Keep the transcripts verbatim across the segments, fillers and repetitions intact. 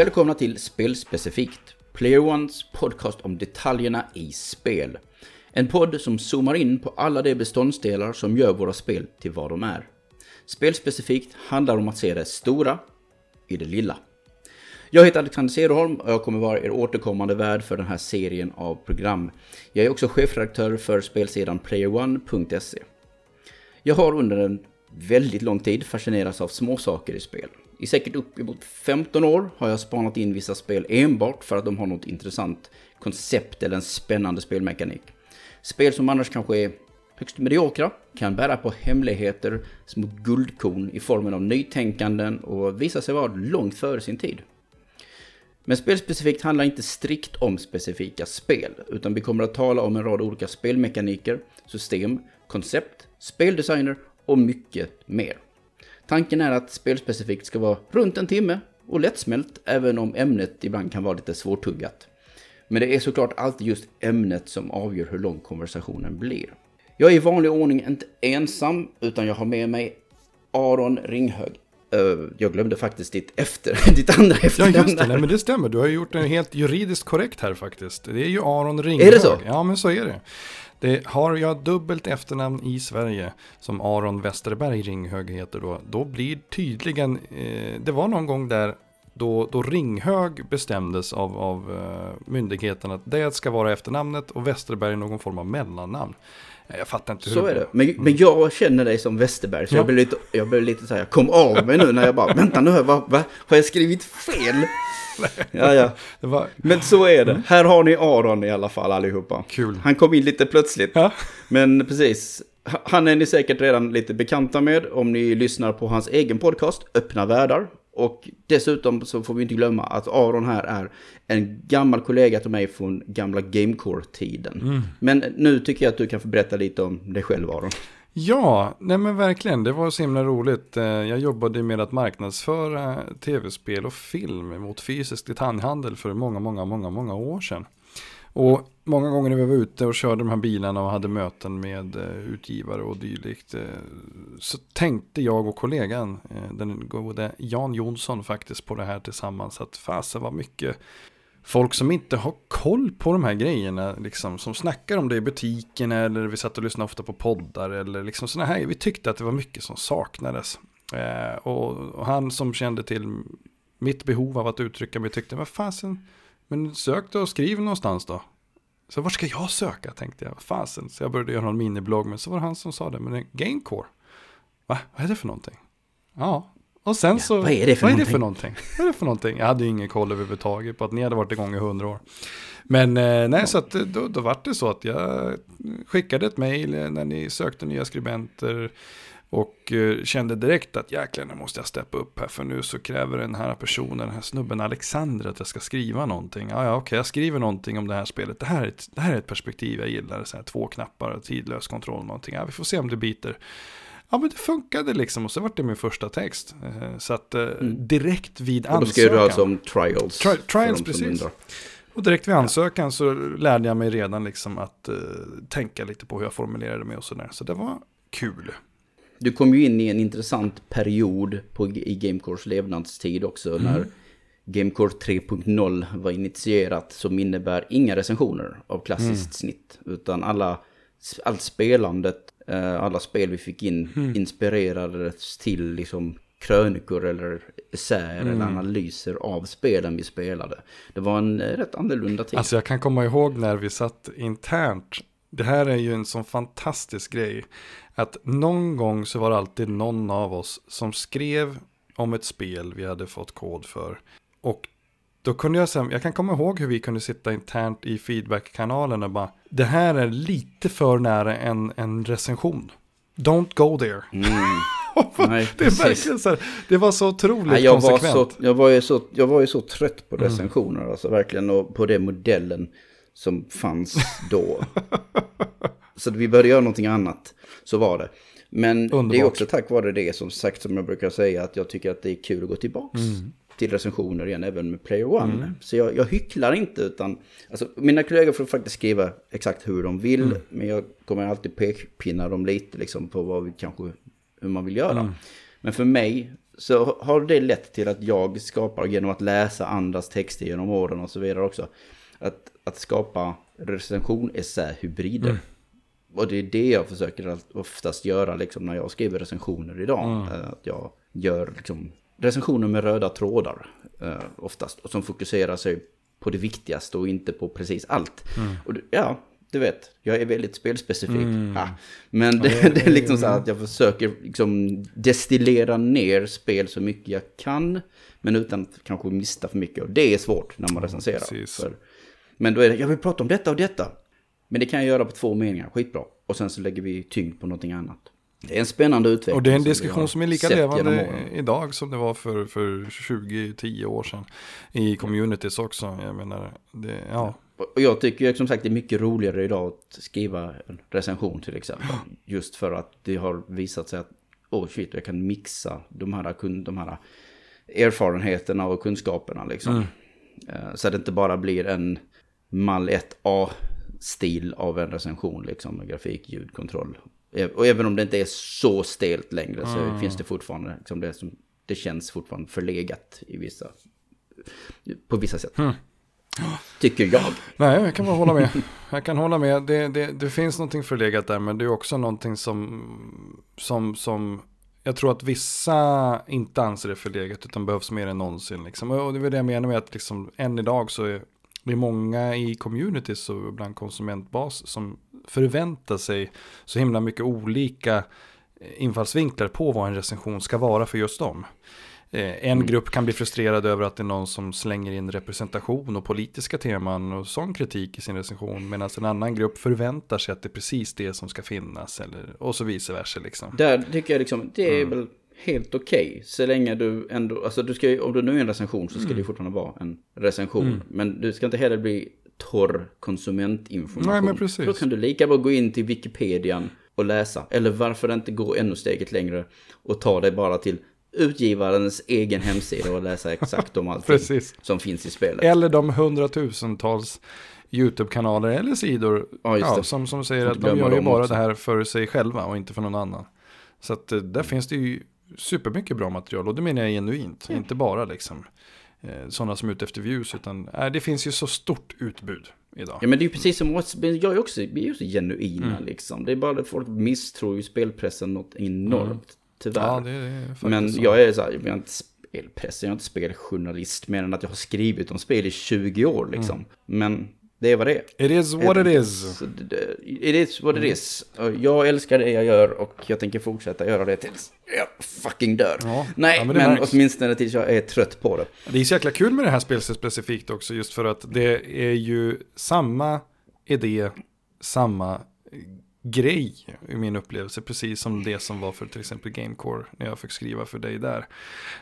Välkomna till Spelspecifikt, Player Ones podcast om detaljerna i spel. En podd som zoomar in på alla de beståndsdelar som gör våra spel till vad de är. Spelspecifikt handlar om att se det stora i det lilla. Jag heter Alexander Serholm och jag kommer vara er återkommande värd för den här serien av program. Jag är också chefredaktör för spelsidan Player One punkt se. Jag har under en väldigt lång tid fascinerats av små saker i spel. I säkert uppemot femton år har jag spanat in vissa spel enbart för att de har något intressant koncept eller en spännande spelmekanik. Spel som annars kanske är högst mediokra kan bära på hemligheter, små guldkorn i formen av nytänkanden och visa sig vara långt före sin tid. Men spelspecifikt handlar inte strikt om specifika spel, utan vi kommer att tala om en rad olika spelmekaniker, system, koncept, speldesigner och mycket mer. Tanken är att spelspecifikt ska vara runt en timme och lättsmält, även om ämnet ibland kan vara lite svårtuggat. Men det är såklart alltid just ämnet som avgör hur lång konversationen blir. Jag är i vanlig ordning inte ensam, utan jag har med mig Aron Ringhög. Jag glömde faktiskt ditt, efter, ditt andra efternamn. Ja, just det. Nej, men det stämmer. Du har ju gjort en helt juridiskt korrekt här faktiskt. Det är ju Aron Ringhög. Är det så? Ja, men så är det. Det har jag dubbelt efternamn i Sverige som Aron Westerberg Ringhög heter då. Då blir tydligen, eh, det var någon gång där då, då Ringhög bestämdes av, av eh, myndigheten att det ska vara efternamnet och Westerberg någon form av mellannamn. Jag fattar inte hur. Så är det. Men, mm. men jag känner dig som Westerberg, så ja. jag blev lite, jag blev lite så här, kom av mig nu när jag bara, vänta nu, vad, vad, har jag skrivit fel? Ja, ja. Var... Men så är det. Mm. Här har ni Aron i alla fall allihopa. Kul. Han kom in lite plötsligt. Ja. Men precis, han är ni säkert redan lite bekanta med om ni lyssnar på hans egen podcast, Öppna Världar. Och dessutom så får vi inte glömma att Aron här är en gammal kollega till mig från gamla Gamecore-tiden. Mm. Men nu tycker jag att du kan få berätta lite om dig själv, Aron. Ja, nej men verkligen. Det var så himla roligt. Jag jobbade med att marknadsföra tv-spel och film mot fysisk detaljhandel för många, många, många, många år sedan. Och många gånger när vi var ute och körde de här bilarna och hade möten med utgivare och dylikt så tänkte jag och kollegan, den gode Jan Jonsson faktiskt, på det här tillsammans att fasen var mycket folk som inte har koll på de här grejerna liksom, som snackar om det i butiken eller vi satt och lyssnade ofta på poddar eller liksom såna här. Vi tyckte att det var mycket som saknades och han som kände till mitt behov av att uttrycka mig tyckte, vad fasen, men sök då och skriv någonstans då. Så var ska jag söka, tänkte jag. Fasen. Så jag började göra någon miniblogg, men så var det han som sa det. Men Gamecore. Va? Vad är det för någonting? Ja. Och sen ja, så... Vad är det för vad någonting? Är det för någonting? Vad är det för någonting? Jag hade ju ingen koll överhuvudtaget på att ni hade varit igång i hundra år. Men eh, nej, så att, då, då var det så att jag skickade ett mejl när ni sökte nya skribenter. Och eh, kände direkt att jäklar, nu måste jag steppa upp här. För nu så kräver den här personen, den här snubben Alexander, att jag ska skriva någonting. Ja, ja okej, okay, jag skriver någonting om det här spelet. Det här är ett, det här är ett perspektiv jag gillar. Så här, två knappar, tidlös kontroll, någonting. Ja, vi får se om det biter. Ja, men det funkade liksom. Och så var det min första text. Eh, så att eh, direkt vid ansökan. Och då skrev du alltså om trials. Tri- trials, precis. Och direkt vid ansökan så lärde jag mig redan liksom att eh, tänka lite på hur jag formulerade mig och sådär. Så det var kul. Du kom ju in i en intressant period på, i Gamecores levnadstid också, mm. när Gamecore tre punkt noll var initierat, som innebär inga recensioner av klassiskt mm. snitt, utan alla, allt spelandet, alla spel vi fick in mm. inspirerades till liksom krönikor eller essäer mm. eller analyser av spelen vi spelade. Det var en rätt annorlunda tid. Alltså jag kan komma ihåg när vi satt internt. Det här är ju en sån fantastisk grej att någon gång så var det alltid någon av oss som skrev om ett spel vi hade fått kod för. Och då kunde jag säga, jag kan komma ihåg hur vi kunde sitta internt i feedbackkanalerna och bara, det här är lite för nära en, en recension. Don't go there. Mm. Nej, det är verkligen så här, det var så otroligt Nej, jag konsekvent. Var så, jag, var ju så, jag var ju så trött på recensioner, mm. alltså verkligen, och på den modellen som fanns då. Så att vi började göra någonting annat. Så var det. Men Underbart. Det är också tack vare det, som sagt, som jag brukar säga, att jag tycker att det är kul att gå tillbaka mm. till recensioner igen, även med Player One. Mm. Så jag, jag hycklar inte, utan alltså, mina kollegor får faktiskt skriva exakt hur de vill, mm. men jag kommer alltid pekpinna dem lite liksom, på vad vi kanske, hur man vill göra. Mm. Men för mig så har det lett till att jag skapar genom att läsa andras texter genom åren och så vidare också. Att, att skapa recension är så här hybrider. Mm. Och det är det jag försöker oftast göra liksom, när jag skriver recensioner idag. Mm. Att jag gör liksom, recensioner med röda trådar eh, oftast. Och som fokuserar sig på det viktigaste och inte på precis allt. Mm. Och ja, du vet, jag är väldigt spelspecifik. Mm. Ja. Men det, mm. det är liksom så att jag försöker liksom destillera ner spel så mycket jag kan. Men utan att kanske mista för mycket. Och det är svårt när man recenserar. Mm, för, men då är det, jag vill prata om detta och detta. Men det kan jag göra på två meningar, skitbra. Och sen så lägger vi tyngd på någonting annat. Det är en spännande utveckling. Och det är en diskussion som är lika levande idag som det var för, för tjugo till tio år sedan. I communities också, jag menar. Det, ja. Och jag tycker ju som sagt det är mycket roligare idag att skriva en recension till exempel. Just för att det har visat sig att, åh oh shit, jag kan mixa de här, de här erfarenheterna och kunskaperna liksom. Mm. Så att det inte bara blir en mall ett A stil av en recension liksom, med grafik, ljudkontroll. Och även om det inte är så stelt längre så mm. finns det fortfarande liksom det som det känns fortfarande förlegat i vissa på vissa sätt. Mm. Tycker jag. Nej, jag kan bara hålla med. Jag kan hålla med. Det, det, det finns någonting förlegat där, men det är också någonting som som som jag tror att vissa inte anser det förlegat utan behövs mer än någonsin liksom. Och det är det jag menar med att liksom än idag så är det är många i communities och bland konsumentbas som förväntar sig så himla mycket olika infallsvinklar på vad en recension ska vara för just dem. Eh, en mm. grupp kan bli frustrerad över att det är någon som slänger in representation och politiska teman och sån kritik i sin recension, medan en annan grupp förväntar sig att det är precis det som ska finnas eller, och så vice versa liksom. Där tycker jag liksom, det är mm. väl helt okej, okay. Så länge du ändå, alltså du ska, om du nu är en recension så ska mm. det fortfarande vara en recension, mm. men du ska inte heller bli torr konsumentinformation. Nej, men precis. Då kan du lika bara gå in till Wikipedian och läsa, eller varför inte gå ännu steget längre och ta dig bara till utgivarens egen hemsida och läsa exakt om allting som finns i spelet. Eller de hundratusentals YouTube-kanaler eller sidor ja, ja, som, som säger att de gör ju bara också det här för sig själva och inte för någon annan. Så att där mm. finns det ju supermycket bra material, och det menar jag genuint. Mm. Inte bara liksom eh, sådana som är ute efter views, utan eh, det finns ju så stort utbud idag. Ja, men det är ju precis som mm. jag är också, vi är ju så genuina mm. liksom. Det är bara att folk misstror ju spelpressen något enormt, mm. tyvärr. Ja, det är men så. jag är så här, jag är inte spelpress, jag är inte speljournalist mer än att jag har skrivit om spel i tjugo år liksom. Mm. Men det är vad det är. It is what it is. It is what it is. Jag älskar det jag gör och jag tänker fortsätta göra det tills jag fucking dör. Ja, Nej, ja, men, men åtminstone tills jag är trött på det. Det är så jäkla kul med det här spelet specifikt också, just för att det är ju samma idé, samma grej i min upplevelse, precis som det som var för till exempel Gamecore när jag fick skriva för dig där.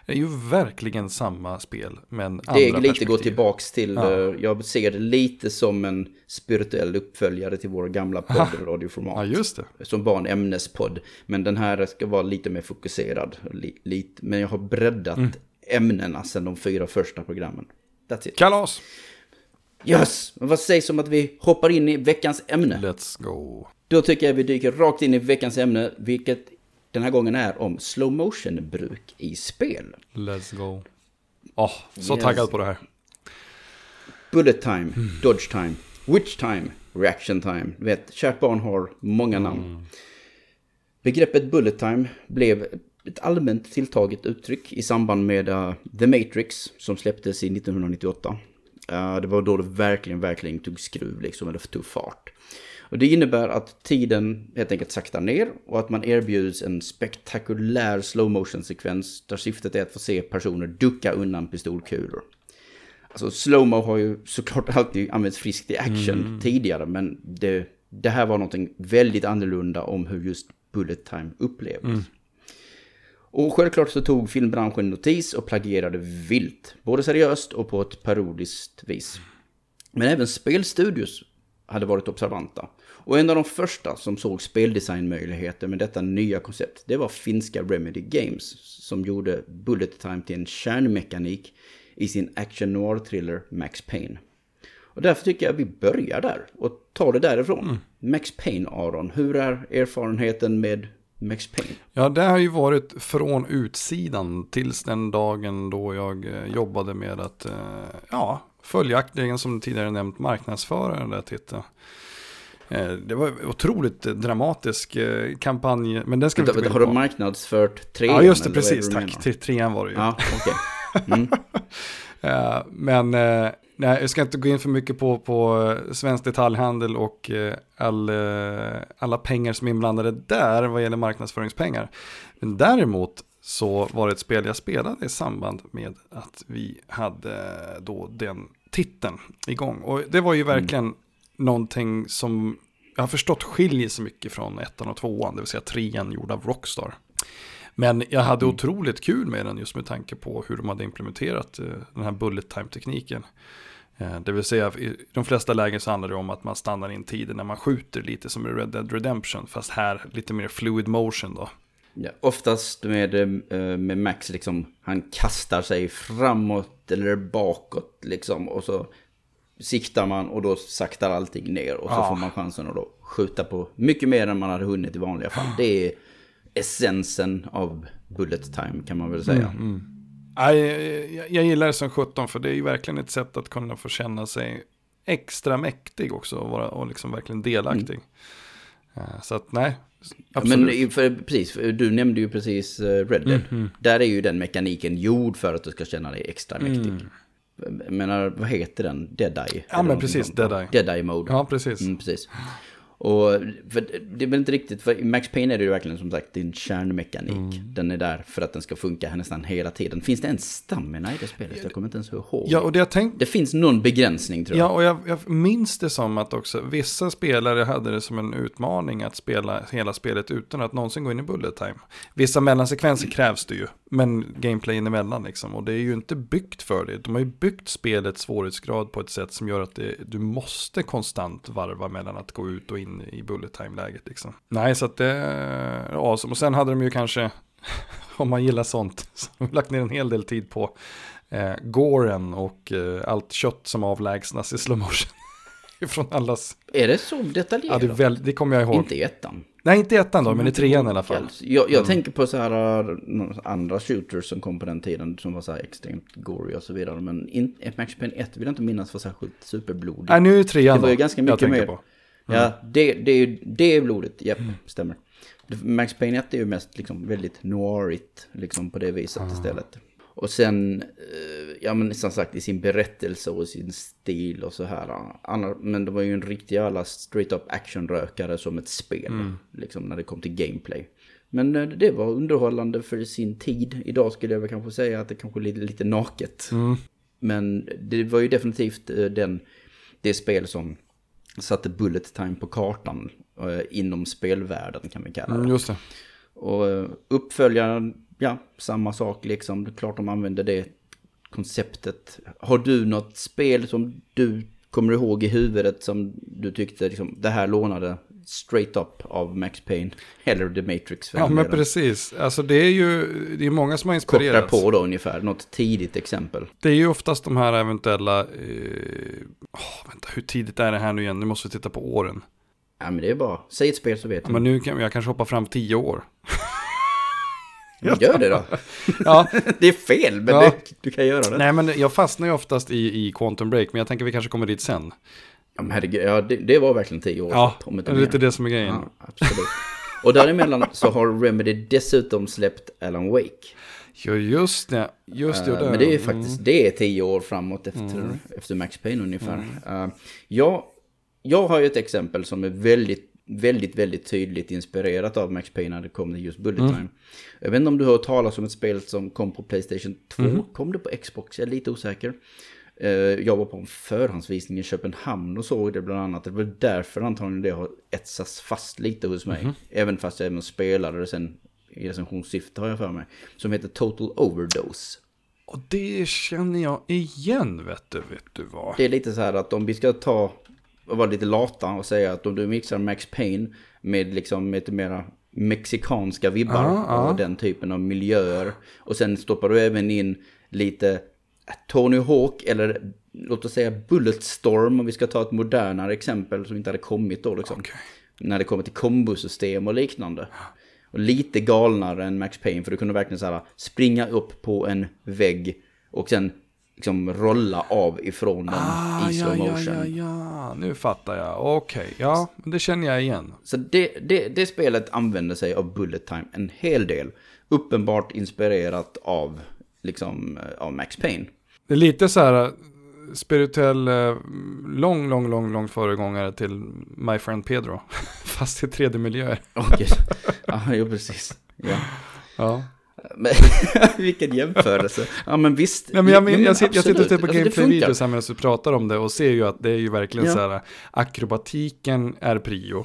Det är ju verkligen samma spel, men andra perspektiv. Det är lite gå tillbaks till, ja. jag ser det lite som en spirituell uppföljare till våra gamla poddradioformat. Ja, just det. Som var en ämnespodd, men den här ska vara lite mer fokuserad. Li- lite, men jag har breddat mm. ämnena sedan de fyra första programmen. That's it. Kalas! Yes! Men vad sägs om att vi hoppar in i veckans ämne? Let's go! Då tycker jag vi dyker rakt in i veckans ämne, vilket den här gången är om slow motion bruk i spel. Let's go. Åh, oh, så yes. taggad på det här. Bullet time, mm. dodge time, witch time, reaction time. Vet, kärt barn har många namn. Mm. Begreppet bullet time blev ett allmänt tilltaget uttryck i samband med uh, The Matrix som släpptes i nittonhundranittioåtta. Uh, det var då det verkligen, verkligen tog skruv liksom, eller tog fart. Och det innebär att tiden helt enkelt saktar ner och att man erbjuds en spektakulär slow motion sekvens där syftet är att få se personer ducka undan pistolkulor. Alltså slowmo har ju såklart alltid använts friskt i action mm. tidigare, men det, det här var något väldigt annorlunda om hur just bullet time upplevs. Mm. Och självklart så tog filmbranschen notis och plagierade vilt, både seriöst och på ett parodiskt vis. Men även spelstudios hade varit observanta. Och en av de första som såg speldesignmöjligheter med detta nya koncept, det var finska Remedy Games som gjorde bullet time till en kärnmekanik i sin action noir-thriller Max Payne. Och därför tycker jag att vi börjar där och tar det därifrån. Mm. Max Payne, Aron, hur är erfarenheten med Max Payne. Ja, det har ju varit från utsidan tills den dagen då jag jobbade med att ja, följaktligen som tidigare nämnt marknadsföra den där titeln. Det var otroligt dramatisk kampanj, men den ska vi inte. Har du marknadsfört trean? Ja, just det, precis. Tack, till trean var det ju. Ja, okay. Mm. Men nej, jag ska inte gå in för mycket på, på svensk detaljhandel och all, alla pengar som är inblandade där vad gäller marknadsföringspengar. Men däremot så var det ett spel jag spelade i samband med att vi hade då den titeln igång. Och det var ju verkligen mm. någonting som jag har förstått skiljer sig mycket från ettan och tvåan, det vill säga trean gjord av Rockstar. Men jag hade mm. otroligt kul med den just med tanke på hur de hade implementerat den här bullet time-tekniken. Det vill säga i de flesta lägen så handlar det om att man stannar in tiden när man skjuter lite som i Red Dead Redemption, fast här lite mer fluid motion då. Ja, oftast med, med Max liksom, han kastar sig framåt eller bakåt liksom och så siktar man och då saktar allting ner och så ja. får man chansen att då skjuta på mycket mer än man hade hunnit i vanliga fall. Det är essensen av bullet time kan man väl säga. Mm, mm. Jag, jag, jag gillar det som sjutton för det är ju verkligen ett sätt att kunna få känna sig extra mäktig också och, vara, och liksom verkligen delaktig. Mm. Ja, så att nej, absolut. Men för, precis, för du nämnde ju precis Red Dead. Mm, mm. Där är ju den mekaniken gjord för att du ska känna dig extra mäktig. Mm. Men vad heter den? Dead Eye? Ja, men precis, Dead Eye. Dead Eye mode. Ja, precis. Mm, precis. Och för det är väl inte riktigt, för i Max Payne är det ju verkligen som sagt din kärnmekanik. Mm. Den är där för att den ska funka nästan hela tiden. Finns det en stamina i det spelet? Jag kommer inte ens ihåg. Ja, och det, jag tänkt... det finns någon begränsning tror jag. Ja, och jag, jag minns det som att också vissa spelare hade det som en utmaning att spela hela spelet utan att någonsin gå in i bullet time. Vissa mellansekvenser krävs det ju, men gameplayen emellan liksom. Och det är ju inte byggt för det. De har ju byggt spelets svårighetsgrad på ett sätt som gör att det, du måste konstant varva mellan att gå ut och in i bullet time-läget liksom. Nej, så att det är awesome. Och sen hade de ju kanske, om man gillar sånt, så har de lagt ner en hel del tid på eh, goren och eh, allt kött som avlägsnas i slow motion från allas... Är det så detaljerat? Ja, det, väl, det kommer jag ihåg. Inte ettan. Nej, inte ettan då, som men i trean i alla fall. Jag, jag mm. tänker på så här andra shooters som kom på den tiden som var så här extremt gory och så vidare, men in, Max Payne ett vill jag inte minnas var särskilt superblodigt. Nej, nu är trean det var ju ganska mycket jag mer... På. Mm. Ja, det, det, det är blodigt. Japp, mm. stämmer. Max Payne ett är ju mest liksom, väldigt noirigt liksom, på det viset mm. istället. Och sen, ja men som sagt i sin berättelse och sin stil och så här. Annars, men det var ju en riktig alla straight up action-rökare som ett spel. Mm. Liksom när det kom till gameplay. Men det var underhållande för sin tid. Idag skulle jag väl kanske säga att det kanske är lite, lite naket. Mm. Men det var ju definitivt den, det spel som satte bullet time på kartan eh, inom spelvärlden kan vi kalla det. Mm, just det. Och eh, uppföljaren, ja, samma sak liksom. Det är klart de använder det konceptet. Har du något spel som du kommer ihåg i huvudet som du tyckte liksom, det här lånade straight up av Max Payne eller The Matrix? Ja, men precis. Alltså det är ju det är många som har inspirerats. Kopplar på då ungefär, något tidigt exempel. Det är ju oftast de här eventuella... Eh, oh, vänta, hur tidigt är det här nu igen? Nu måste vi titta på åren. Ja, men det är bara... Säg ett spel så vet jag. Men nu kan jag kanske hoppa fram tio år. Gör det då. Ja. Det är fel, men ja. du, du kan göra det. Nej, men jag fastnar ju oftast i, i Quantum Break, men jag tänker vi kanske kommer dit sen. Ja, men herregud, ja, det, det var verkligen tio år. Ja, om det är lite det som är grejen. Ja, absolut. Och däremellan så har Remedy dessutom släppt Alan Wake. Ja, just det. Just det, uh, det. Men det är faktiskt mm. det är tio år framåt efter, mm. efter Max Payne ungefär. Mm. Uh, jag, jag har ju ett exempel som är väldigt, väldigt, väldigt tydligt inspirerat av Max Payne när det kom till just bullet time. Mm. Jag vet inte om du har hört talas om ett spel som kom på PlayStation två. Mm. Kom det på Xbox? Jag är lite osäker. Jag var på en förhandsvisning i Köpenhamn och såg det bland annat. Det var därför antagligen det har etsats fast lite hos mig. Mm-hmm. Även fast jag även spelade det sen i recensionssyfte har jag för mig. Som heter Total Overdose. Och det känner jag igen, vet du, vet du vad. Det är lite så här att om vi ska ta och vara lite lata och säga att om du mixar Max Payne med liksom lite mera mexikanska vibbar ah, och ah. den typen av miljöer. Och sen stoppar du även in lite... Tony Hawk eller låt oss säga Bulletstorm om vi ska ta ett modernare exempel som inte hade kommit då liksom. Okay. När det kommer till kombosystem och liknande. Och lite galnare än Max Payne, för du kunde verkligen så här springa upp på en vägg och sen liksom rolla av ifrån den ah, i slow motion. Ja, ja, ja, nu fattar jag. Okej, okay, ja, det känner jag igen. Så det, det, det spelet använder sig av Bullet Time en hel del. Uppenbart inspirerat av, liksom, av Max Payne. Det är lite så här spirituell, lång, lång, lång, lång föregångare till My Friend Pedro. Fast i tre D-miljöer. Okej, okay. Ja, precis. Ja. Ja. Men, vilken jämförelse. Ja, men visst. Nej, men jag, men, jag, jag, sitter, jag sitter typ på alltså, gameplay-videos här medan du pratar om det och ser ju att det är ju verkligen ja. Så här akrobatiken är prio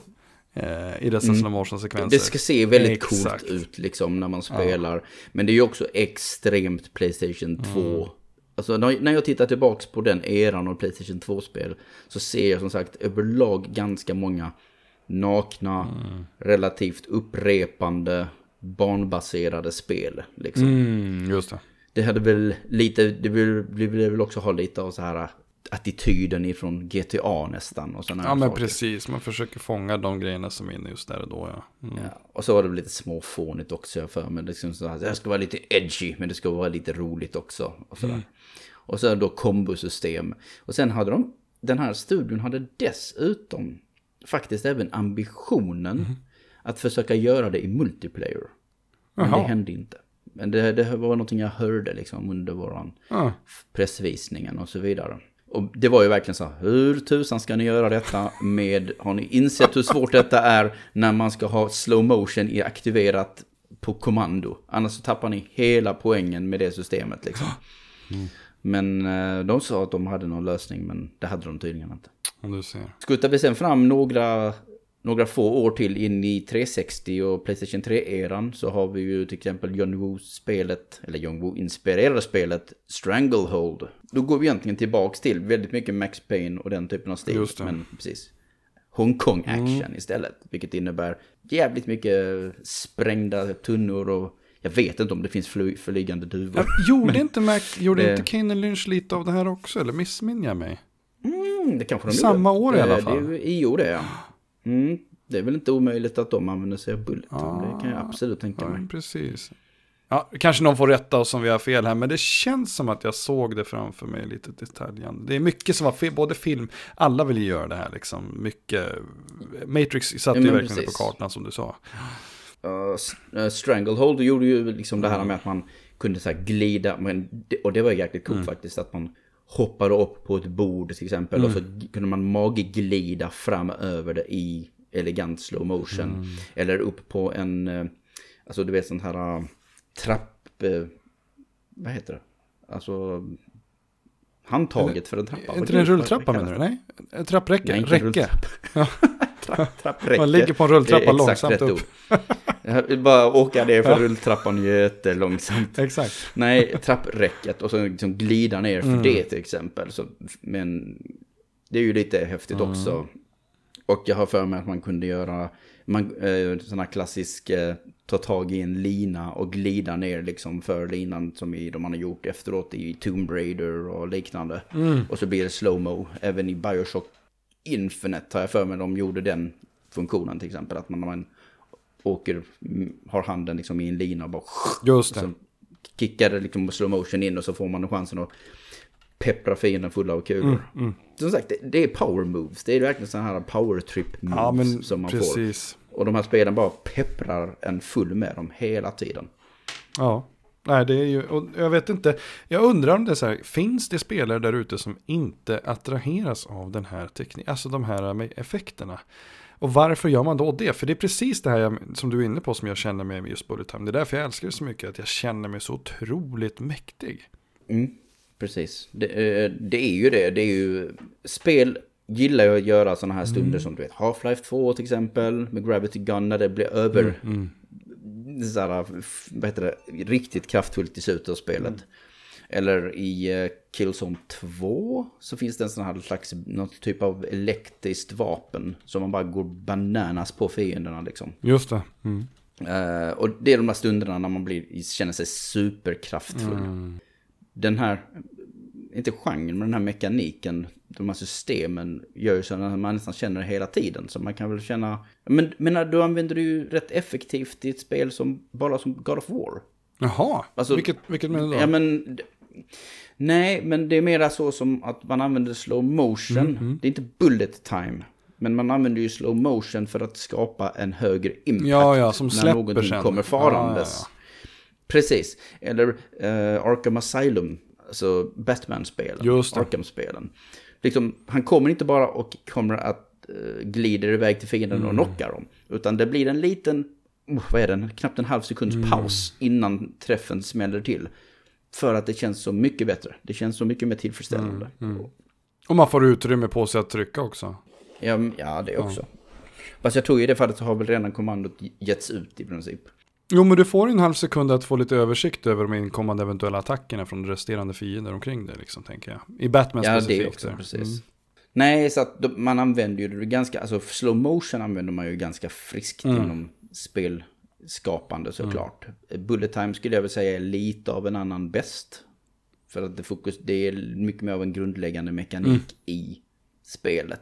eh, i dessa mm. slow motion-sekvenser. Det ska se väldigt exakt. Coolt ut liksom när man spelar. Ja. Men det är ju också extremt PlayStation två. Mm. Alltså när jag tittar tillbaka på den eran av PlayStation två-spel så ser jag som sagt överlag ganska många nakna, mm. relativt upprepande barnbaserade spel liksom. Mm, just det. Det hade väl lite det blev väl också ha lite av så här attityden ifrån G T A nästan och såna. Ja, men saker. Precis, man försöker fånga de grejerna som är inne just där och då ja. Mm. Ja, och så var det lite småfånigt också jag för men liksom så här det ska vara lite edgy men det ska vara lite roligt också och så mm. Och så då kombosystem. Och sen hade de den här studion hade dessutom faktiskt även ambitionen mm. att försöka göra det i multiplayer. Men Aha. det hände inte. Men det, det var någonting jag hörde liksom under våran ah. pressvisningen och så vidare. Och det var ju verkligen så här, hur tusan ska ni göra detta med, har ni insett hur svårt detta är när man ska ha slow motion i aktiverat på kommando. Annars så tappar ni hela poängen med det systemet liksom. Mm. Men de sa att de hade någon lösning, men det hade de tydligen inte. Du ser. Skuttar vi sen fram några... Några få år till in i tre sextio och PlayStation tre-eran så har vi ju till exempel John Woo-spelet, eller John Woo-inspirerade spelet Stranglehold. Då går vi egentligen tillbaks till väldigt mycket Max Payne och den typen av stil. Just det. Men precis. Hongkong-action mm. istället, vilket innebär jävligt mycket sprängda tunnor och jag vet inte om det finns fly- flygande duvor. Ja, gjorde inte Mac, gjorde det... inte Kane och Lynch lite av det här också, eller missminner jag mig? Mm, det kanske de Samma gjorde. År i alla fall. Det, det, jo, det ja. Mm, det är väl inte omöjligt att de använder sig av Bullet Time. Ah, det kan jag absolut tänka mig. Ja, precis. Ja, kanske någon får rätta oss om vi har fel här, men det känns som att jag såg det framför mig lite detaljen. Det är mycket som var fel, både film, alla vill ju göra det här liksom. Mycket, Matrix satt ja, ju verkligen precis. På kartan som du sa. Uh, Stranglehold gjorde ju liksom mm. det här med att man kunde så här glida, men, och det var ju jäkligt coolt mm. faktiskt att man hoppade upp på ett bord till exempel mm. och så kunde man magglida fram över det i elegant slow motion mm. eller upp på en alltså du vet sån här trapp vad heter det? Alltså handtaget eller, för en trappa. Inte en rulltrappa menar du? Nej, en trappräcke. Nej, räcke. Ja. Trapp, trappräcke. Man ligger på en rulltrappa långsamt upp. Bara åka ner för ja. Rulltrappan jättelångsamt. Exakt. Nej, trappräcket och så liksom glida ner för mm. det till exempel. Så, men det är ju lite häftigt mm. också. Och jag har för mig att man kunde göra man, eh, sån här klassisk eh, ta tag i en lina och glida ner liksom för linan som i, de man har gjort efteråt i Tomb Raider och liknande. Mm. Och så blir det slow-mo. Även i Bioshock Infinite har jag för mig de gjorde den funktionen till exempel. Att man, man åker, har handen liksom i en lina och bara... Just det. Och så kickar det liksom slow motion in och så får man chansen att peppra fienden fulla av kulor. Mm, mm. Som sagt, det, det är power moves. Det är verkligen sådana här power trip moves ja, men, som man precis. Får. Och de här spelen bara pepprar en full med dem hela tiden. Ja, nej det är ju... Och jag vet inte, jag undrar om det är så här, finns det spelare där ute som inte attraheras av den här tekniken? Alltså de här effekterna. Och varför gör man då det? För det är precis det här jag, som du är inne på som jag känner mig med just Bullet Time. Det är därför jag älskar det så mycket, att jag känner mig så otroligt mäktig. Mm, precis. Det, det är ju det. Det är ju, spel gillar jag att göra sådana här stunder mm. som du vet Half-Life två till exempel, med Gravity Gun när det blir över mm, mm. Sådär, vad heter det, riktigt kraftfullt i slutet av spelet. Mm. Eller i Killzone två så finns det en sån här slags, någon typ av elektriskt vapen som man bara går bananas på fienderna liksom. Just det. Mm. Uh, och det är de där stunderna när man blir, känner sig superkraftfull. Mm. Den här inte genren, men den här mekaniken, de här systemen gör ju så att man nästan känner det hela tiden. Så man kan väl känna... Men, men du använder det ju rätt effektivt i ett spel som bara som God of War. Jaha, alltså, vilket, vilket menar du då? Ja, men... Nej, men det är mera så som att man använder slow motion. Mm, mm. Det är inte bullet time. Men man använder ju slow motion för att skapa en högre impact. Ja, ja, som släpper när någonting sen kommer farandes. Ja, ja, ja. Precis. Eller uh, Arkham Asylum. Alltså Batman-spelen. Arkham-spelen. Liksom, han kommer inte bara och kommer att uh, glida iväg till fienden mm. och knockar dem. Utan det blir en liten, oh, vad är den? Knappt en halv sekunds mm. paus innan träffen smäller till. För att det känns så mycket bättre. Det känns så mycket mer tillfredsställande. Mm, mm. Och man får utrymme på sig att trycka också. Ja, ja det också. Ja. Fast jag tror i det fallet så har väl redan kommandot getts ut i princip. Jo, men du får en halv sekund att få lite översikt över de inkommande eventuella attackerna från resterande fiender omkring dig, liksom, tänker jag. I Batman ja, specifikt. Ja, det också, där. Precis. Mm. Nej, så att man använder ju det ganska... Alltså, slow motion använder man ju ganska friskt mm. inom spel... skapande såklart. Mm. Bullet time skulle jag väl säga är lite av en annan bäst. För att det, fokus, det är mycket mer av en grundläggande mekanik mm. i spelet.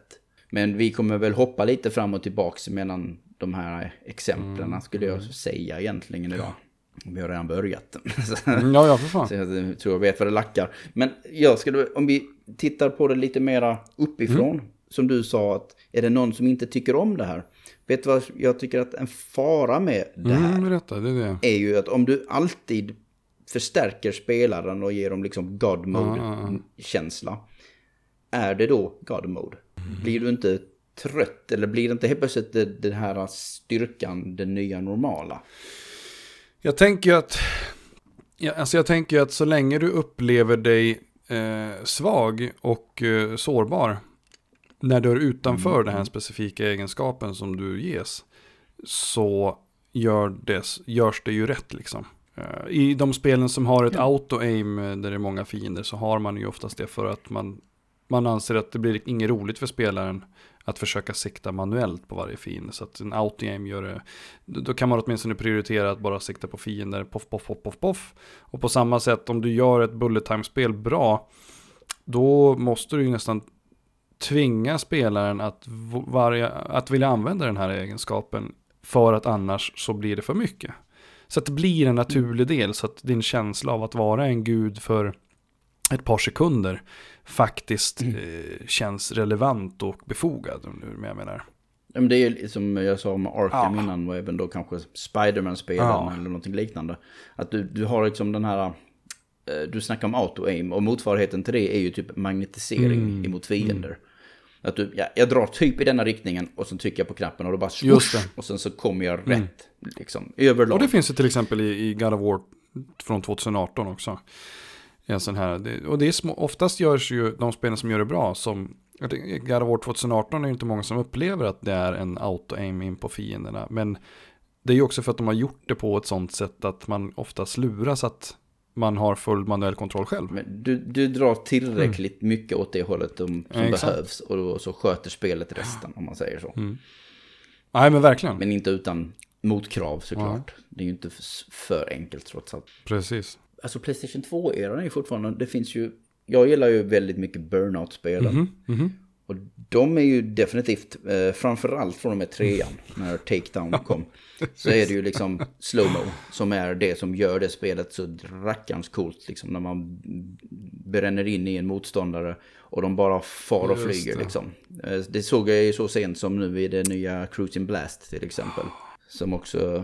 Men vi kommer väl hoppa lite fram och tillbaka mellan de här exemplen mm. skulle jag säga egentligen idag. Ja. Vi har redan börjat. Ja, ja, för fan. Så jag tror jag vet vad det lackar. Men jag skulle, om vi tittar på det lite mera uppifrån. Mm. Som du sa, att är det någon som inte tycker om det här? Vet du vad jag tycker att en fara med det här mm, berätta, det är, det. är ju att om du alltid förstärker spelaren och ger dem liksom God Mode-känsla, är det då God Mode? Mm. Blir du inte trött eller blir det inte helt plötsligt den här styrkan, den nya normala? Jag tänker ju att, ja, alltså jag tänker ju att så länge du upplever dig eh, svag och eh, sårbar, när du är utanför mm. den här specifika egenskapen som du ges, så gör det, görs det ju rätt liksom. I de spelen som har ett ja. auto-aim där det är många fiender, så har man ju oftast det för att man, man anser att det blir inget roligt för spelaren att försöka sikta manuellt på varje fiende. Så att en auto-aim gör det, då kan man åtminstone prioritera att bara sikta på fiender, poff, poff, poff, poff, poff. Och på samma sätt, om du gör ett bullet time-spel bra, då måste du ju nästan tvinga spelaren att, varje, att vilja använda den här egenskapen, för att annars så blir det för mycket. Så att det blir en naturlig del, så att din känsla av att vara en gud för ett par sekunder faktiskt mm. eh, känns relevant och befogad, om du jag menar. Men det är som jag sa om Arkham ja. innan, och även då kanske Spider-Man-spelen ja. eller någonting liknande. Att du, du har liksom den här... Du snackar om auto-aim, och motsvarigheten till det är ju typ magnetisering mm. emot fiender. Mm. Att du, ja, jag drar typ i denna riktningen och sen trycker jag på knappen och då bara swoosh, och sen så kommer jag mm. rätt liksom, överlag. Och det finns ju till exempel i, i God of War från tjugo arton också. En sån här, det, och det är små, oftast görs ju de spelen som gör det bra, som God of War tjugo arton är ju inte många som upplever att det är en auto-aim in på fienderna. Men det är ju också för att de har gjort det på ett sånt sätt att man oftast luras att man har full manuell kontroll själv. Men du, du drar tillräckligt mm. mycket åt det hållet som ja, behövs, och då, så sköter spelet resten, om man säger så. Mm. Nej, men verkligen. Men inte utan motkrav såklart. Ja. Det är ju inte för enkelt trots allt. Precis. Alltså PlayStation två-eran är ju fortfarande, det finns ju, jag gillar ju väldigt mycket Burnout-spelen. Mm-hmm. Mm-hmm. Och de är ju definitivt, eh, framförallt från de med trean, när Takedown kom, så är det ju liksom slow-mo som är det som gör det spelet så rackarns coolt. Liksom, när man bränner in i en motståndare och de bara far och flyger. Det. Liksom. Eh, det såg jag ju så sent som nu i det nya Cruising Blast till exempel, som också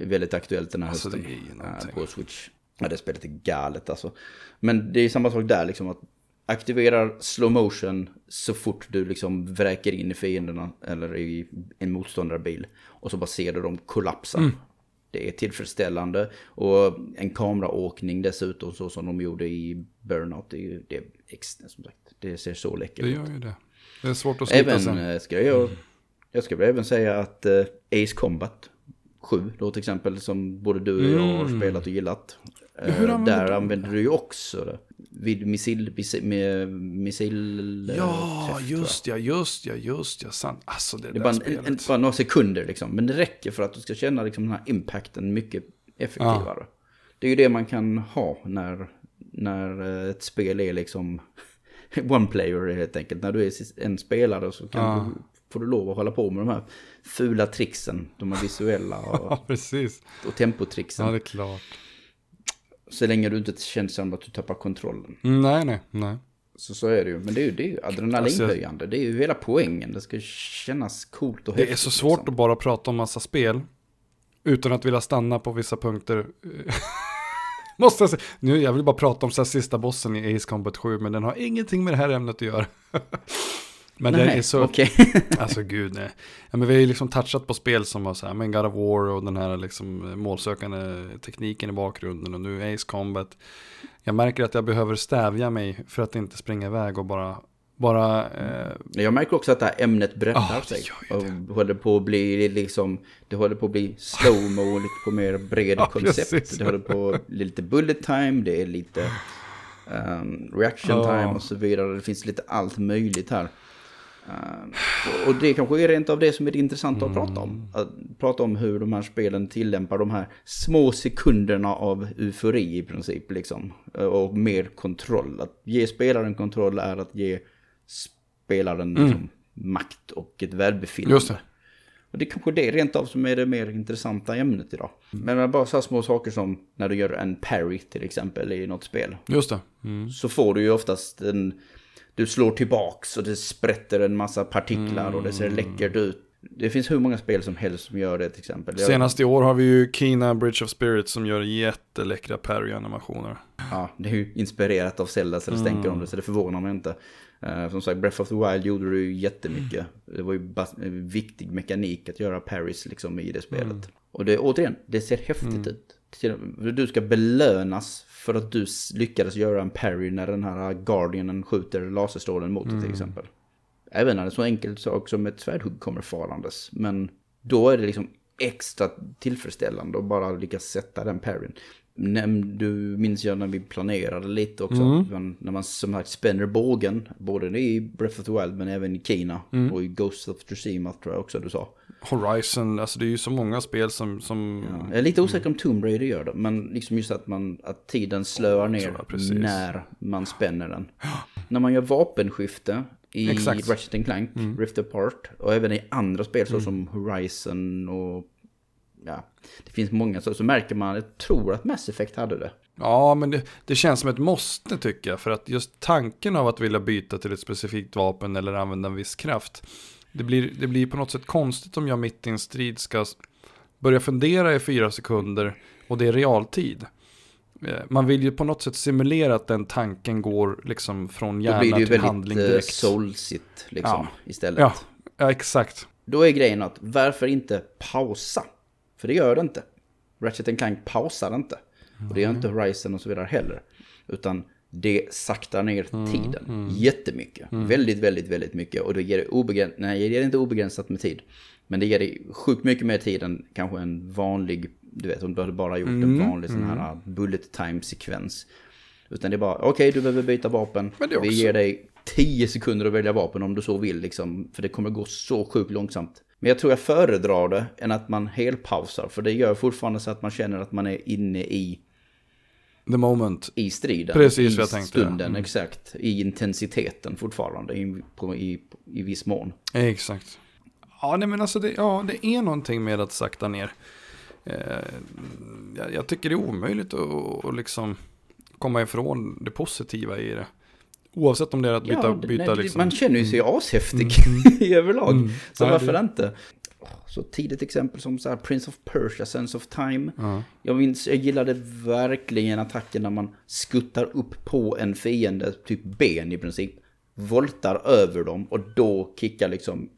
är väldigt aktuellt den här alltså, hösten eh, på Switch. Ja, det spelet är galet alltså. Men det är samma sak där liksom, att aktiverar slow motion så fort du liksom vräker in i fienderna eller i en motståndarbil, och så bara ser du dem kollapsa. Mm. Det är tillfredsställande, och en kameraåkning dessutom så som de gjorde i Burnout, det är, det är extra, som sagt. Det ser så läckert ut. Det gör ju det. Det är svårt att slita sig. Ska jag, jag ska även säga att Ace Combat sju då till exempel, som både du och jag mm. har spelat och gillat. Hur använder där du? Använder du ju också det. Vid missil, med missil ja, träff, just ja, just ja, just ja, sant. Alltså det, det där bara, spelet. En, bara några sekunder liksom, men det räcker för att du ska känna liksom den här impacten mycket effektivare. Ja. Det är ju det man kan ha när när ett spel är liksom one player helt enkelt. När du är en spelare så kan ah. du, får du lov att hålla på med de här fula tricksen, de här visuella och, ja, precis. Och tempotricksen. Ja, det är klart. Så länge du inte känns som att du tappar kontrollen. Nej, nej, nej. Så, så är det ju. Men det är ju, det är ju adrenalinhöjande. Det är ju hela poängen. Det ska kännas coolt och häftigt. Det är så svårt liksom. Att bara prata om massa spel utan att vilja stanna på vissa punkter. Måste jag säga. Nu, jag vill bara prata om så här sista bossen i Ace Combat sju, men den har ingenting med det här ämnet att göra. Men nej, det är så... Okay. Alltså gud, nej. Ja, men vi har ju liksom touchat på spel som var så här, men God of War och den här liksom målsökande tekniken i bakgrunden och nu Ace Combat. Jag märker att jag behöver stävja mig för att inte springa iväg och bara... bara eh... Jag märker också att det här ämnet breddar oh, sig och håller på att bli liksom, det håller på att bli slow-mo och lite på mer bred oh, koncept. Precis. Det håller på att bli lite bullet time, det är lite um, reaction oh. time och så vidare. Det finns lite allt möjligt här. Uh, och det kanske är rent av det som är det intressanta att mm. prata om. Att prata om hur de här spelen tillämpar de här små sekunderna av eufori i princip liksom. Och mer kontroll. Att ge spelaren kontroll är att ge spelaren mm. liksom, makt och ett välbefinnande. Just det. Och det kanske är det rent av som är det mer intressanta ämnet idag. Mm. Men bara så små saker som när du gör en parry till exempel i något spel. Just det. Mm. Så får du ju oftast en... Du slår tillbaks och det sprätter en massa partiklar mm. och det ser läckert ut. Det finns hur många spel som helst som gör det till exempel. Senast i år har vi ju Kena Bridge of Spirits som gör jätteläckra parry-animationer. Ja, det är ju inspirerat av Zelda så det stänker mm. om det så det förvånar mig inte. Uh, som sagt, Breath of the Wild gjorde det ju jättemycket. Mm. Det var ju bas- en viktig mekanik att göra parries liksom i det spelet. Mm. Och det, återigen, det ser häftigt mm. ut. Du ska belönas för att du lyckades göra en parry när den här Guardianen skjuter laserstrålen mot mm. till exempel. Även när det är så enkelt sak som ett svärdhugg kommer farandes. Men då är det liksom extra tillfredsställande att bara lyckas sätta den parryn. Du minns jag när vi planerade lite också. Mm. Man, när man som sagt spänner bågen, både i Breath of the Wild men även i Kina mm. och i Ghost of Tsushima tror jag också du sa. Horizon, alltså det är ju så många spel som... som... Ja, jag är lite osäker om Tomb Raider gör det, men liksom just att, man, att tiden slöar ner ja, när man spänner den. När man gör vapenskifte i Exakt. Ratchet and Clank, mm. Rift Apart och även i andra spel mm. som Horizon och... Ja, det finns många så, så märker man, jag tror att Mass Effect hade det. Ja, men det, det känns som ett måste tycker jag, för att just tanken av att vilja byta till ett specifikt vapen eller använda en viss kraft, det blir, det blir på något sätt konstigt om jag mitt i en strid ska börja fundera i fyra sekunder och det är realtid. Man vill ju på något sätt simulera att den tanken går liksom från hjärna till handling direkt. Då blir det ju väldigt soulsigt liksom, ja. Istället. Ja, ja, exakt. Då är grejen att varför inte pausa? För det gör det inte. Ratchet and Clank pausar inte. Mm. Och det gör inte Horizon och så vidare heller. Utan det saktar ner mm. tiden. Mm. Jättemycket. Mm. Väldigt, väldigt, väldigt mycket. Och det ger det obegränsat. Nej, det är inte obegränsat med tid. Men det ger det sjukt mycket mer tid än kanske en vanlig, du vet, om du hade bara gjort mm. en vanlig sån här mm. bullet time-sekvens. Utan det är bara, okej, okay, du behöver byta vapen. Också... Vi ger dig tio sekunder att välja vapen om du så vill. Liksom, för det kommer gå så sjukt långsamt. Men jag tror jag föredrar det än att man helpausar. För det gör fortfarande så att man känner att man är inne i... The moment. I striden. Precis, jag tänkte. I stunden, mm. exakt. I intensiteten fortfarande. I, på, i, i viss mån. Exakt. Ja, nej, men alltså det, ja, det är någonting med att sakta ner. Eh, jag, jag tycker det är omöjligt att, att liksom komma ifrån det positiva i det. Oavsett om det är att byta... Ja, byta nej, liksom. Man känner ju sig ashäftig mm. i överlag. Mm. Så nej, varför det... inte? Så tidigt exempel som så här Prince of Persia, Sense of Time. Uh-huh. Jag, minns, jag gillade verkligen attacken när man skuttar upp på en fiende, typ ben i princip. Voltar över dem och då kickar liksom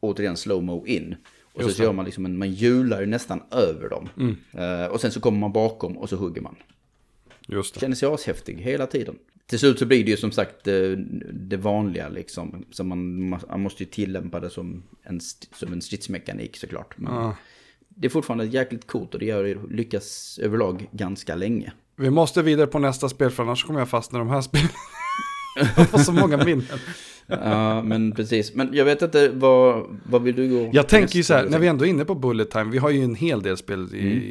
återigen slow-mo in. Och så, så gör man liksom, en, man hjular ju nästan över dem. Mm. Uh, och sen så kommer man bakom och så hugger man. Just det. Känner sig ashäftig hela tiden. Till slut så blir det ju som sagt det vanliga liksom. Så man, man måste ju tillämpa det som en, som en stridsmekanik såklart. Men ah. det är fortfarande jäkligt coolt och det gör lyckas överlag ganska länge. Vi måste vidare på nästa spel för annars kommer jag fastna i de här spelen. Jag får så många minnen. Ja, men precis. Men jag vet inte, vad, vad vill du gå? Jag tänker ju så här, när vi ändå är inne på Bullet Time, vi har ju en hel del spel i, mm.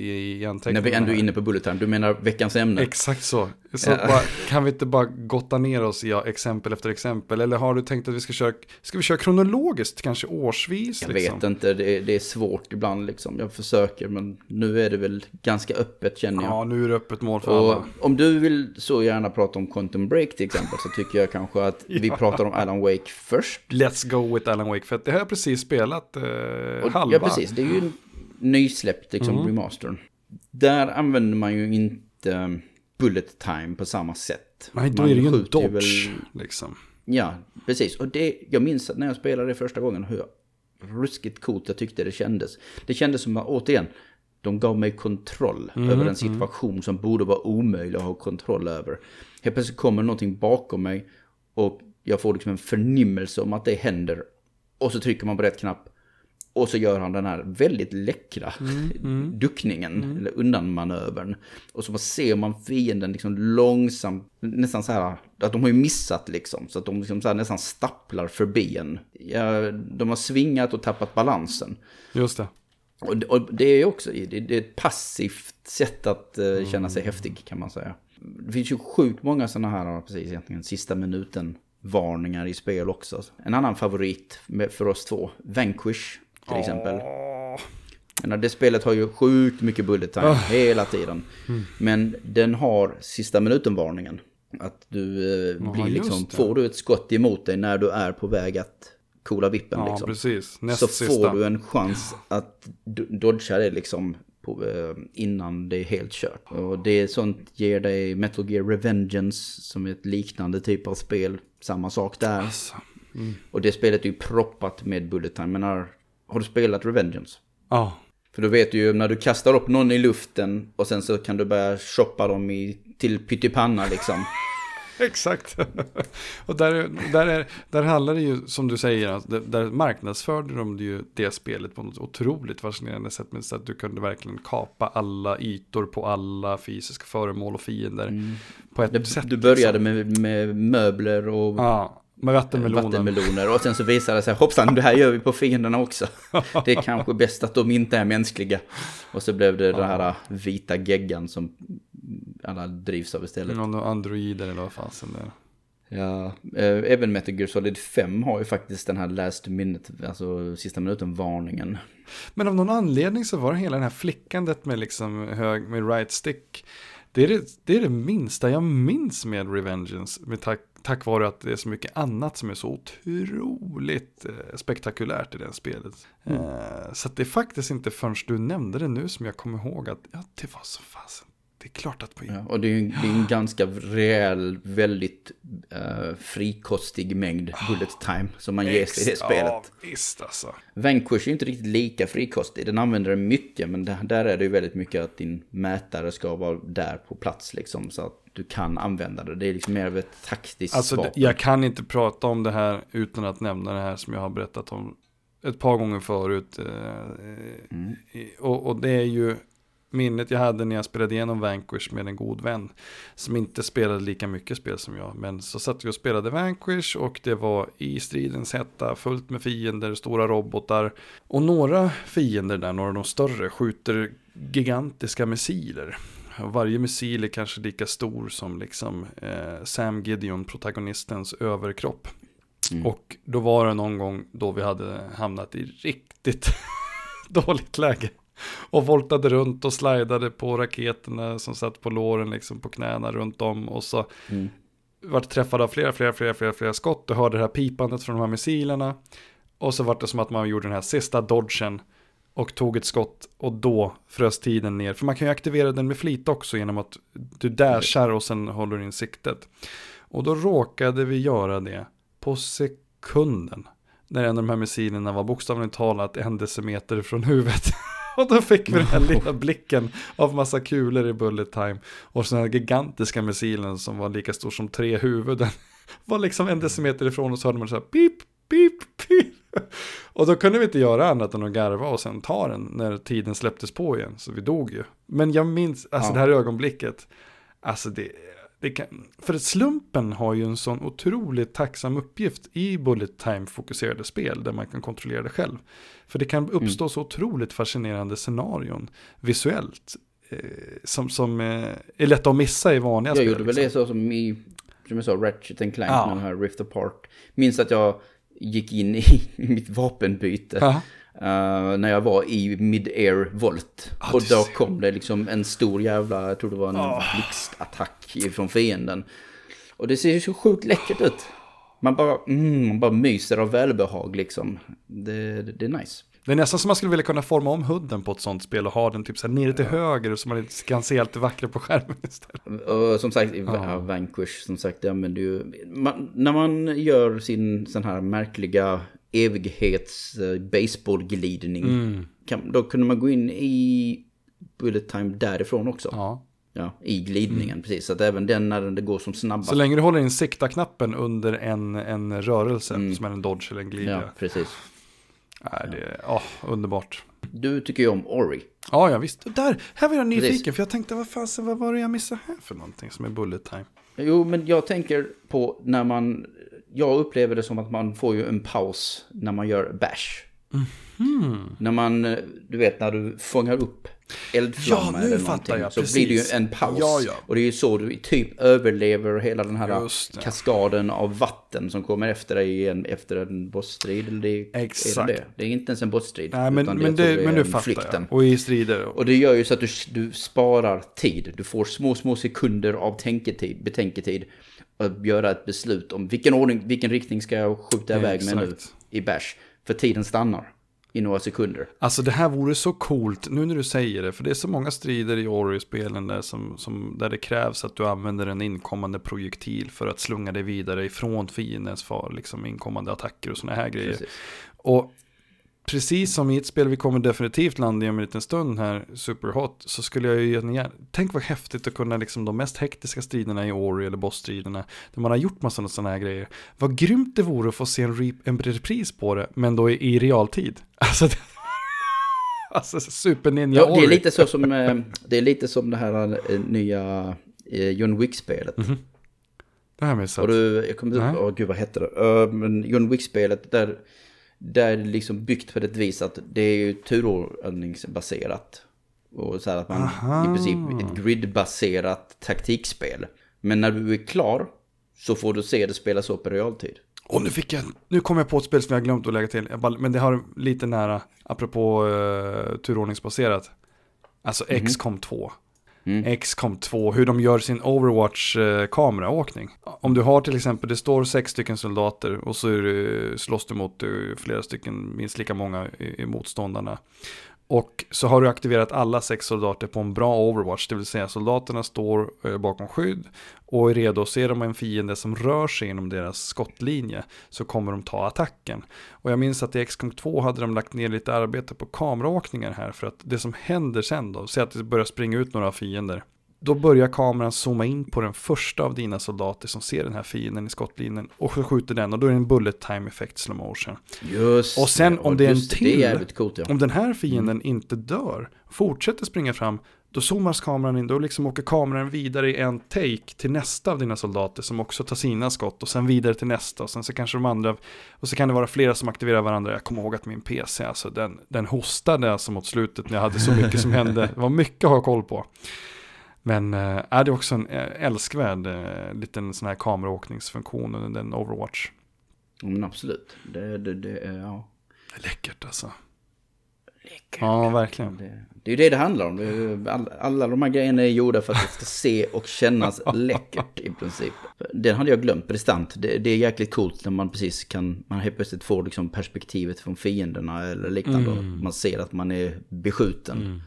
i anteckningarna. När vi ändå är inne på Bullet Time, du menar veckans ämne? Exakt så. Så ja. Bara, kan vi inte bara gotta ner oss i ja, exempel efter exempel? Eller har du tänkt att vi ska köra, ska vi köra kronologiskt, kanske årsvis? Jag liksom? vet inte, det är, det är svårt ibland liksom. Jag försöker, men nu är det väl ganska öppet, känner jag. Ja, nu är det öppet mål för och alla. Om du vill så gärna prata om Quantum Break till exempel, så tycker jag kanske att ja. vi pratar om Alan Wake först. Let's go with Alan Wake, för det här har jag precis spelat eh, och, halva. Ja, precis. Det är ju en nysläppt liksom, mm. remastern. Där använder man ju inte bullet time på samma sätt. Nej, då man är det ju en dodge. Väl... Liksom. Ja, precis. Och det, jag minns att när jag spelade det första gången hur ruskigt coolt jag tyckte det kändes. Det kändes som att, återigen, de gav mig kontroll mm, över en situation mm. som borde vara omöjlig att ha kontroll över. Helt plötsligt kommer någonting bakom mig och jag får liksom en förnimmelse om att det händer. Och så trycker man på rätt knapp och så gör han den här väldigt läckra mm, mm. duckningen mm. eller undanmanövern. Och så ser man fienden liksom långsamt, nästan så här att de har ju missat liksom, så att de liksom så här nästan stapplar förbi en. Ja, de har svingat och tappat balansen. Just det. Och det, och det är också det, det är ett passivt sätt att uh, känna sig mm. häftig, kan man säga. Det finns ju sjukt många sådana här precis egentligen sista minuten varningar i spel också. En annan favorit med, för oss två, Vanquish till exempel. Oh. Men det spelet har ju sjukt mycket bullet time oh. hela tiden. Mm. Men den har sista minuten-varningen. Att du eh, oh, blir liksom, får du ett skott emot dig när du är på väg att coola vippen. Ja, liksom, precis. Näst så sista. Får du en chans att dodga det liksom på, eh, innan det är helt kört. Och det sånt ger dig Metal Gear Revengeance som är ett liknande typ av spel. Samma sak där. Alltså. Mm. Och det spelet är ju proppat med bullet time. Men när har du spelat Revengeance? Ja. Oh. För då vet du ju när du kastar upp någon i luften och sen så kan du börja shoppa dem i, till pyttipanna liksom. Exakt. Och där, där, är, där handlar det ju, som du säger, att där, där marknadsförde de ju det spelet på något otroligt fascinerande sätt. Men så att du kunde verkligen kapa alla ytor på alla fysiska föremål och fiender mm. på ett det, sätt. Du började liksom med, med möbler och... Ah. Med vattenmeloner. vattenmeloner. Och sen så visar det sig, hoppsan, det här gör vi på fienderna också. Det är kanske bäst att de inte är mänskliga. Och så blev det ja. den här vita geggan som alla drivs av istället. Någon androider eller vad fasen det är. Ja, äh, även Metal Gear Solid fem har ju faktiskt den här last minute, alltså sista minuten-varningen. Men av någon anledning så var hela det här flickandet med, liksom hög, med right stick, det är det, det är det minsta jag minns med Revengeance, med tack. Tack vare att det är så mycket annat som är så otroligt spektakulärt i det spelet. Mm. Så att det är faktiskt inte förrän du nämnde det nu som jag kommer ihåg att ja, det var så fasen. Det är klart att... Ja, och det är, en, det är en ganska rejäl, väldigt uh, frikostig mängd bullet time som man ges i det spelet. Ja, visst alltså. Vanquish är inte riktigt lika frikostig. Den använder det mycket, men där, där är det ju väldigt mycket att din mätare ska vara där på plats liksom, så att du kan använda det. Det är liksom mer av ett taktiskt alltså, vapen. Jag kan inte prata om det här utan att nämna det här som jag har berättat om ett par gånger förut. Mm. Och, och det är ju minnet jag hade när jag spelade igenom Vanquish med en god vän som inte spelade lika mycket spel som jag. Men så satt vi och spelade Vanquish och det var i stridens hetta, fullt med fiender, stora robotar. Och några fiender där, några av de större, skjuter gigantiska missiler. Varje missil är kanske lika stor som liksom, eh, Sam Gideon, protagonistens överkropp. Mm. Och då var det någon gång då vi hade hamnat i riktigt dåligt läge. Och voltade runt och slidade på raketerna som satt på låren, liksom på knäna runt om. Och så mm. vart träffade av flera, flera, flera, flera, flera skott. Och hörde det här pipandet från de här missilerna. Och så var det som att man gjorde den här sista dodgen. Och tog ett skott och då frös tiden ner. För man kan ju aktivera den med flit också genom att du dashar och sen håller in siktet. Och då råkade vi göra det på sekunden. När en av de här missilerna var bokstavligt talat en decimeter från huvudet. Och då fick vi den här lilla blicken av massa kulor i bullet time. Och så den här gigantiska missilen som var lika stor som tre huvuden. Var liksom en decimeter ifrån och så hörde man så här pip, pip, pip. Och då kunde vi inte göra annat än att garva och sen ta den när tiden släpptes på igen. Så vi dog ju. Men jag minns, alltså ja. det här ögonblicket, alltså det, Det kan, för slumpen har ju en sån otroligt tacksam uppgift i bullet time-fokuserade spel där man kan kontrollera det själv. För det kan uppstå mm. så otroligt fascinerande scenarion visuellt eh, som, som eh, är lätt att missa i vanliga jag spel. Jag gjorde väl liksom. Det så som i som jag sa, Ratchet and Clank, ja. Här Rift Apart. Minns att jag gick in i mitt vapenbyte uh, när jag var i mid-air volt. Ah, och då ser. Kom det liksom en stor jävla, jag tror det var en oh. blixtattack från fienden. Och det ser så sjukt läckert oh. ut. Man bara, mm, man bara myser av välbehag liksom. Det, det, det är nice. Det är nästan som man skulle vilja kunna forma om hudden på ett sånt spel och ha den typ så här nere till höger så man kan se allt vackert på skärmen istället. Och som sagt, ja. Vanquish, som sagt, ja, men det är ju, man, när man gör sin sån här märkliga evighets baseballglidning, mm. kan, då kunde man gå in i bullet time därifrån också. Ja. Ja, i glidningen, mm. precis. Så att även den när den går som snabbast. Så länge du håller in sikta-knappen under en, en rörelse, mm. som är en dodge eller en glida. Ja, precis. Nej, det är oh, underbart. Du tycker ju om Ori. Ja, ja visst. Där, här var jag nyfiken. Precis. För jag tänkte, vad fan, vad var det jag missade här för någonting som är bullet time? Jo, men jag tänker på när man... Jag upplever det som att man får ju en paus när man gör bash. Mm-hmm. När man, du vet, när du fångar upp eldflammor ja, eller någonting jag, så precis. Blir det ju en paus. Ja, ja. Och det är ju så du typ överlever hela den här kaskaden av vatten som kommer efter dig en, efter en bossstrid. Det, exakt. Är det, det? Det är inte ens en bossstrid. Nej, men, utan det, men, det, det är men nu fattar flykten. Jag. Och i strider. Och det gör ju så att du, du sparar tid. Du får små, små sekunder av tänketid, betänketid att göra ett beslut om vilken ordning, vilken riktning ska jag skjuta iväg med nu i bash. För tiden stannar i några sekunder. Alltså det här vore så coolt nu när du säger det. För det är så många strider i Ori-spelen där, som, som, där det krävs att du använder en inkommande projektil för att slunga dig vidare ifrån fiendens far. Liksom inkommande attacker och såna här grejer. Precis. Och precis som i ett spel vi kommer definitivt landa i om en liten stund här, Superhot, så skulle jag ju ge en gärna... Tänk vad häftigt att kunna liksom de mest hektiska striderna i Ori eller bossstriderna där man har gjort massa sådana här grejer. Vad grymt det vore att få se en, rep- en repris på det, men då i, i realtid. Alltså, det... alltså superninja ja, Ori. Det är lite så som, det är lite som det här nya John Wick-spelet. Mm-hmm. Det här med så. Och du, jag kommer ihåg, oh, gud vad hette det? Uh, men John Wick-spelet där... Där det liksom byggt på ett vis att det är ju turordningsbaserat. Och så här att man Aha. i princip ett gridbaserat taktikspel. Men när du är klar så får du se det spelas upp i realtid. Och nu fick jag, nu kom jag på ett spel som jag glömt att lägga till. Bara, men det har lite nära, apropå uh, turordningsbaserat. Alltså mm-hmm. X COM två. Mm. X COM två, hur de gör sin Overwatch-kameraåkning. Om du har till exempel, det står sex stycken soldater och så du, slåss du mot flera stycken, minst lika många i, i motståndarna. Och så har du aktiverat alla sex soldater på en bra Overwatch, det vill säga soldaterna står bakom skydd och är redo att se om en fiende som rör sig inom deras skottlinje så kommer de ta attacken. Och jag minns att i X COM två hade de lagt ner lite arbete på kameraåkningar här för att det som händer sen då, så att det börjar springa ut några fiender. Då börjar kameran zooma in på den första av dina soldater som ser den här fienden i skottlinjen och skjuter den och då är det en bullet time effekt slow motion. Just och sen om det är en till, det är coolt, ja. Om den här fienden mm. inte dör, fortsätter springa fram, då zoomas kameran in, då liksom åker kameran vidare i en take till nästa av dina soldater som också tar sina skott och sen vidare till nästa och sen så kanske de andra och så kan det vara flera som aktiverar varandra. Jag kommer ihåg att min P C, alltså den, den hostade alltså mot slutet när jag hade så mycket som hände. Det var mycket att ha koll på. Men äh, är det också en älskvärd äh, liten sån här kameraåkningsfunktion under den Overwatch? Mm, absolut. Det, det, det, ja. Det är läckert alltså. Läckert. Ja, verkligen. Det, det är ju det det handlar om. All, alla de här grejerna är gjorda för att det ska se och kännas läckert i princip. Den hade jag glömt restant. Det, det är jäkligt coolt när man precis kan, man helt plötsligt får liksom perspektivet från fienderna eller liknande. Mm. Man ser att man är beskjuten. Mm.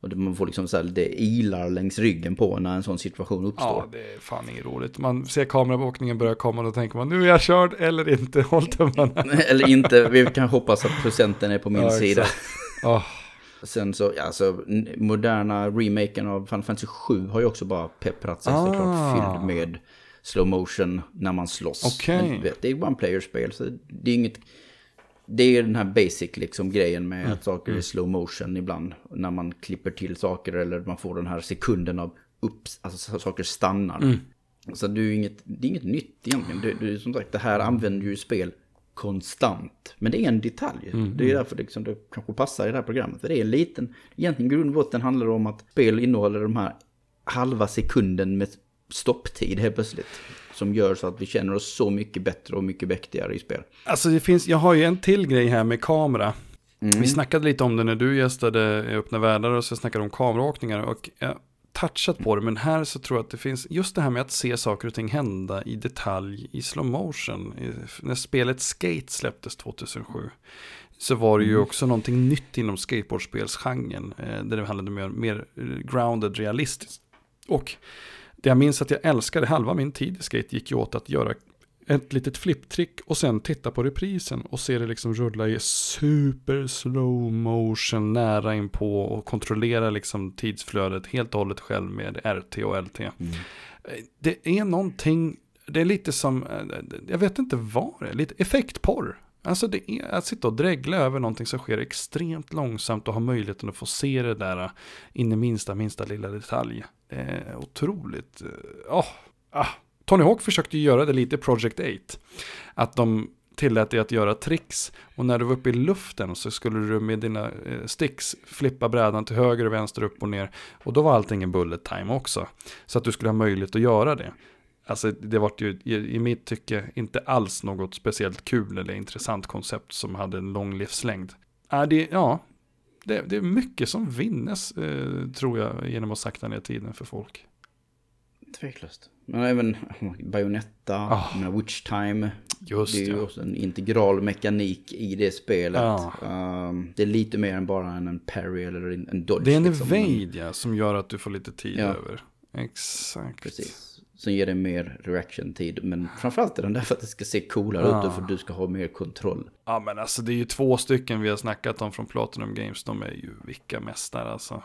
Och man får liksom så här, det ilar längs ryggen på när en sån situation uppstår. Ja, det är fan inget roligt. Man ser kamerabevakningen börja komma och då tänker man, nu är jag körd eller inte, håll tummarna. Eller inte, vi kan hoppas att procenten är på min ja, sida. Oh. Sen så, ja, så moderna remaken av Final Fantasy sju har ju också bara pepprat sig ah. såklart, fylld med slow motion när man slåss. Okay. Men, vet, det är one-player-spel, så det är inget... Det är den här basic liksom grejen med mm. att saker är slow motion ibland. När man klipper till saker eller man får den här sekunden av ups, alltså saker stannar. Mm. Så det är ju inget, det är inget nytt egentligen. Det, det är som sagt, det här använder ju spel konstant. Men det är en detalj. Mm. Det är därför liksom det kanske passar i det här programmet. För det är en liten, egentligen grundbotten handlar det om att spel innehåller de här halva sekunden med stopptid helt plötsligt. Som gör så att vi känner oss så mycket bättre och mycket mäktigare i spel. Alltså det finns, jag har ju en till grej här med kamera. Mm. Vi snackade lite om det när du gästade Öppna Världar och så snackade om kameraåkningar och jag touchat på det, men här så tror jag att det finns just det här med att se saker och ting hända i detalj i slow motion. När spelet Skate släpptes tjugohundrasju så var det ju också någonting nytt inom skateboardspelsgenren där det handlade mer, mer grounded, realistiskt. Och det jag minns att jag älskade halva min tid i Skate gick ju åt att göra ett litet flipptrick och sen titta på reprisen och se det liksom rulla i super slow motion nära in på och kontrollera liksom tidsflödet helt och hållet själv med R T och L T. Mm. Det är någonting, det är lite som, jag vet inte vad det är, lite effektporr. Alltså det är att sitta och dregla över någonting som sker extremt långsamt och ha möjligheten att få se det där in i minsta, minsta lilla detalj. Det är otroligt. Åh, oh, ah. Tony Hawk försökte göra det lite Project åtta. Att de tillät dig att göra tricks. Och när du var uppe i luften så skulle du med dina sticks flippa brädan till höger och vänster, upp och ner. Och då var allting en bullet time också. Så att du skulle ha möjlighet att göra det. Alltså det var ju i mitt tycke inte alls något speciellt kul eller intressant koncept som hade en lång livslängd. Ja, det, ja, det, det är mycket som vinnes eh, tror jag genom att sakta ner tiden för folk. Tveklöst. Men även Bayonetta, oh. Witch Time. Just det. Det är ju också en integral mekanik i det spelet. Oh. Um, det är lite mer än bara en parry eller en dodge. Det är en evade liksom, som gör att du får lite tid ja. över. Exakt. Precis. Som ger det mer reaction-tid. Men framförallt är den där för att det ska se coolare oh. ut och för att du ska ha mer kontroll. Ja, men alltså det är ju två stycken vi har snackat om från Platinum Games. De är ju vilka mästare alltså.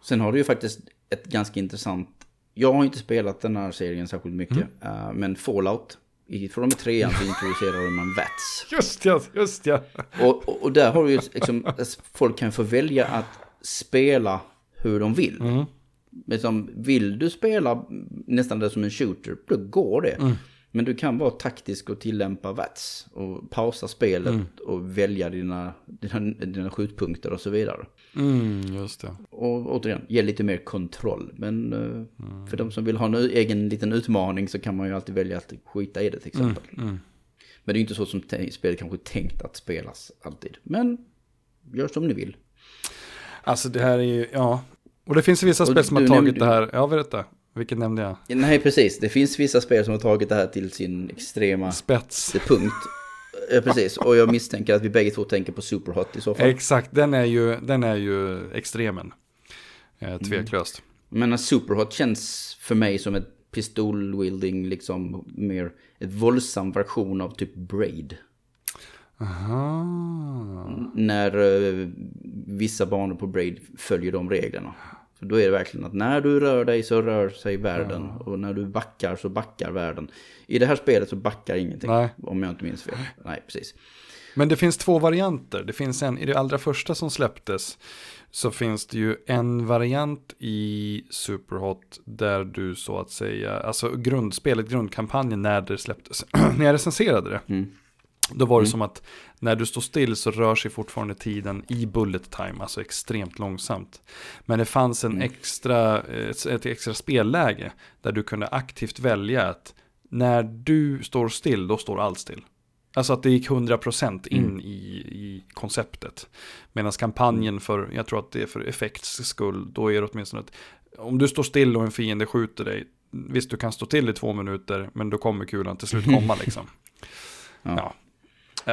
Sen har du ju faktiskt ett ganska intressant. Jag har inte spelat den här serien särskilt mycket. Mm. Uh, men Fallout, i, från de trean så introducerar man V A T S. Just ja, just ja. Och, och, och där har du ju liksom, folk kan få välja att spela hur de vill. Mm. Men som, vill du spela nästan det som en shooter, då går det. Mm. Men du kan vara taktisk och tillämpa V A T S och pausa spelet mm. och välja dina, dina, dina skjutpunkter och så vidare. Mm, just det. Och återigen, ge lite mer kontroll. Men mm. för de som vill ha en egen liten utmaning så kan man ju alltid välja att skita i det till exempel. Mm, mm. Men det är ju inte så som te- spelet kanske tänkt att spelas alltid. Men gör som ni vill. Alltså det här är ju, ja. Och det finns vissa och spel som har tagit det här. Ja, berätta. Vilket nämnde jag? Nej, precis. Det finns vissa spel som har tagit det här till sin extrema spets. Punkt. Ja, precis. Och jag misstänker att vi bägge två tänker på Superhot i så fall. Exakt. Den är ju, den är ju extremen. Eh, tveklöst. Mm. Men Superhot känns för mig som ett pistol-wielding, liksom mer ett våldsam version av typ Braid. Aha. När eh, vissa banor på Braid följer de reglerna. Då är det verkligen att när du rör dig så rör sig världen. Ja. Och när du backar så backar världen. I det här spelet så backar ingenting. Nej. Om jag inte minns fel. Nej, precis. Men det finns två varianter. Det finns en, i det allra första som släpptes så finns det ju en variant i Superhot där du så att säga, alltså grundspelet, grundkampanjen när det släpptes. När jag recenserade det. Mm. Då var det mm. som att när du står still så rör sig fortfarande tiden i bullet time, alltså extremt långsamt. Men det fanns en mm. extra, ett, ett extra spelläge där du kunde aktivt välja att när du står still, då står allt still. Alltså att det gick hundra procent in mm. i, i konceptet. Medan kampanjen för, jag tror att det är för effekts skull, då är det åtminstone att om du står still och en fiende skjuter dig, visst du kan stå till i två minuter, men då kommer kulan till slut komma liksom. ja. ja.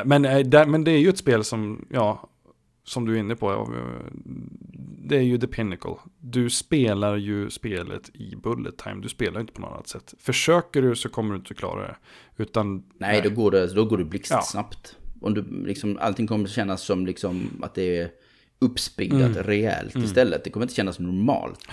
Men, men det är ju ett spel som, ja, som du är inne på, det är ju The Pinnacle. Du spelar ju spelet i bullet time, du spelar inte på något annat sätt. Försöker du så kommer du inte klara det. Utan, nej, nej. Då går det, då går det blixtsnabbt. Ja. Och du, liksom, allting kommer att kännas som liksom, att det är uppspiggat mm. rejält mm. istället. Det kommer inte kännas normalt.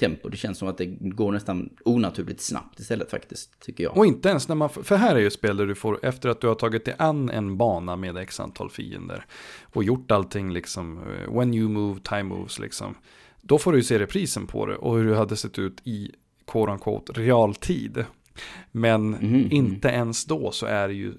Tempo. Det känns som att det går nästan onaturligt snabbt istället faktiskt, tycker jag. Och inte ens när man, för här är ju spel där du får, efter att du har tagit dig an en bana med x antal fiender och gjort allting liksom, when you move, time moves liksom, då får du ju se reprisen på det och hur det hade sett ut i quote unquote realtid. Men mm. inte ens då så är det ju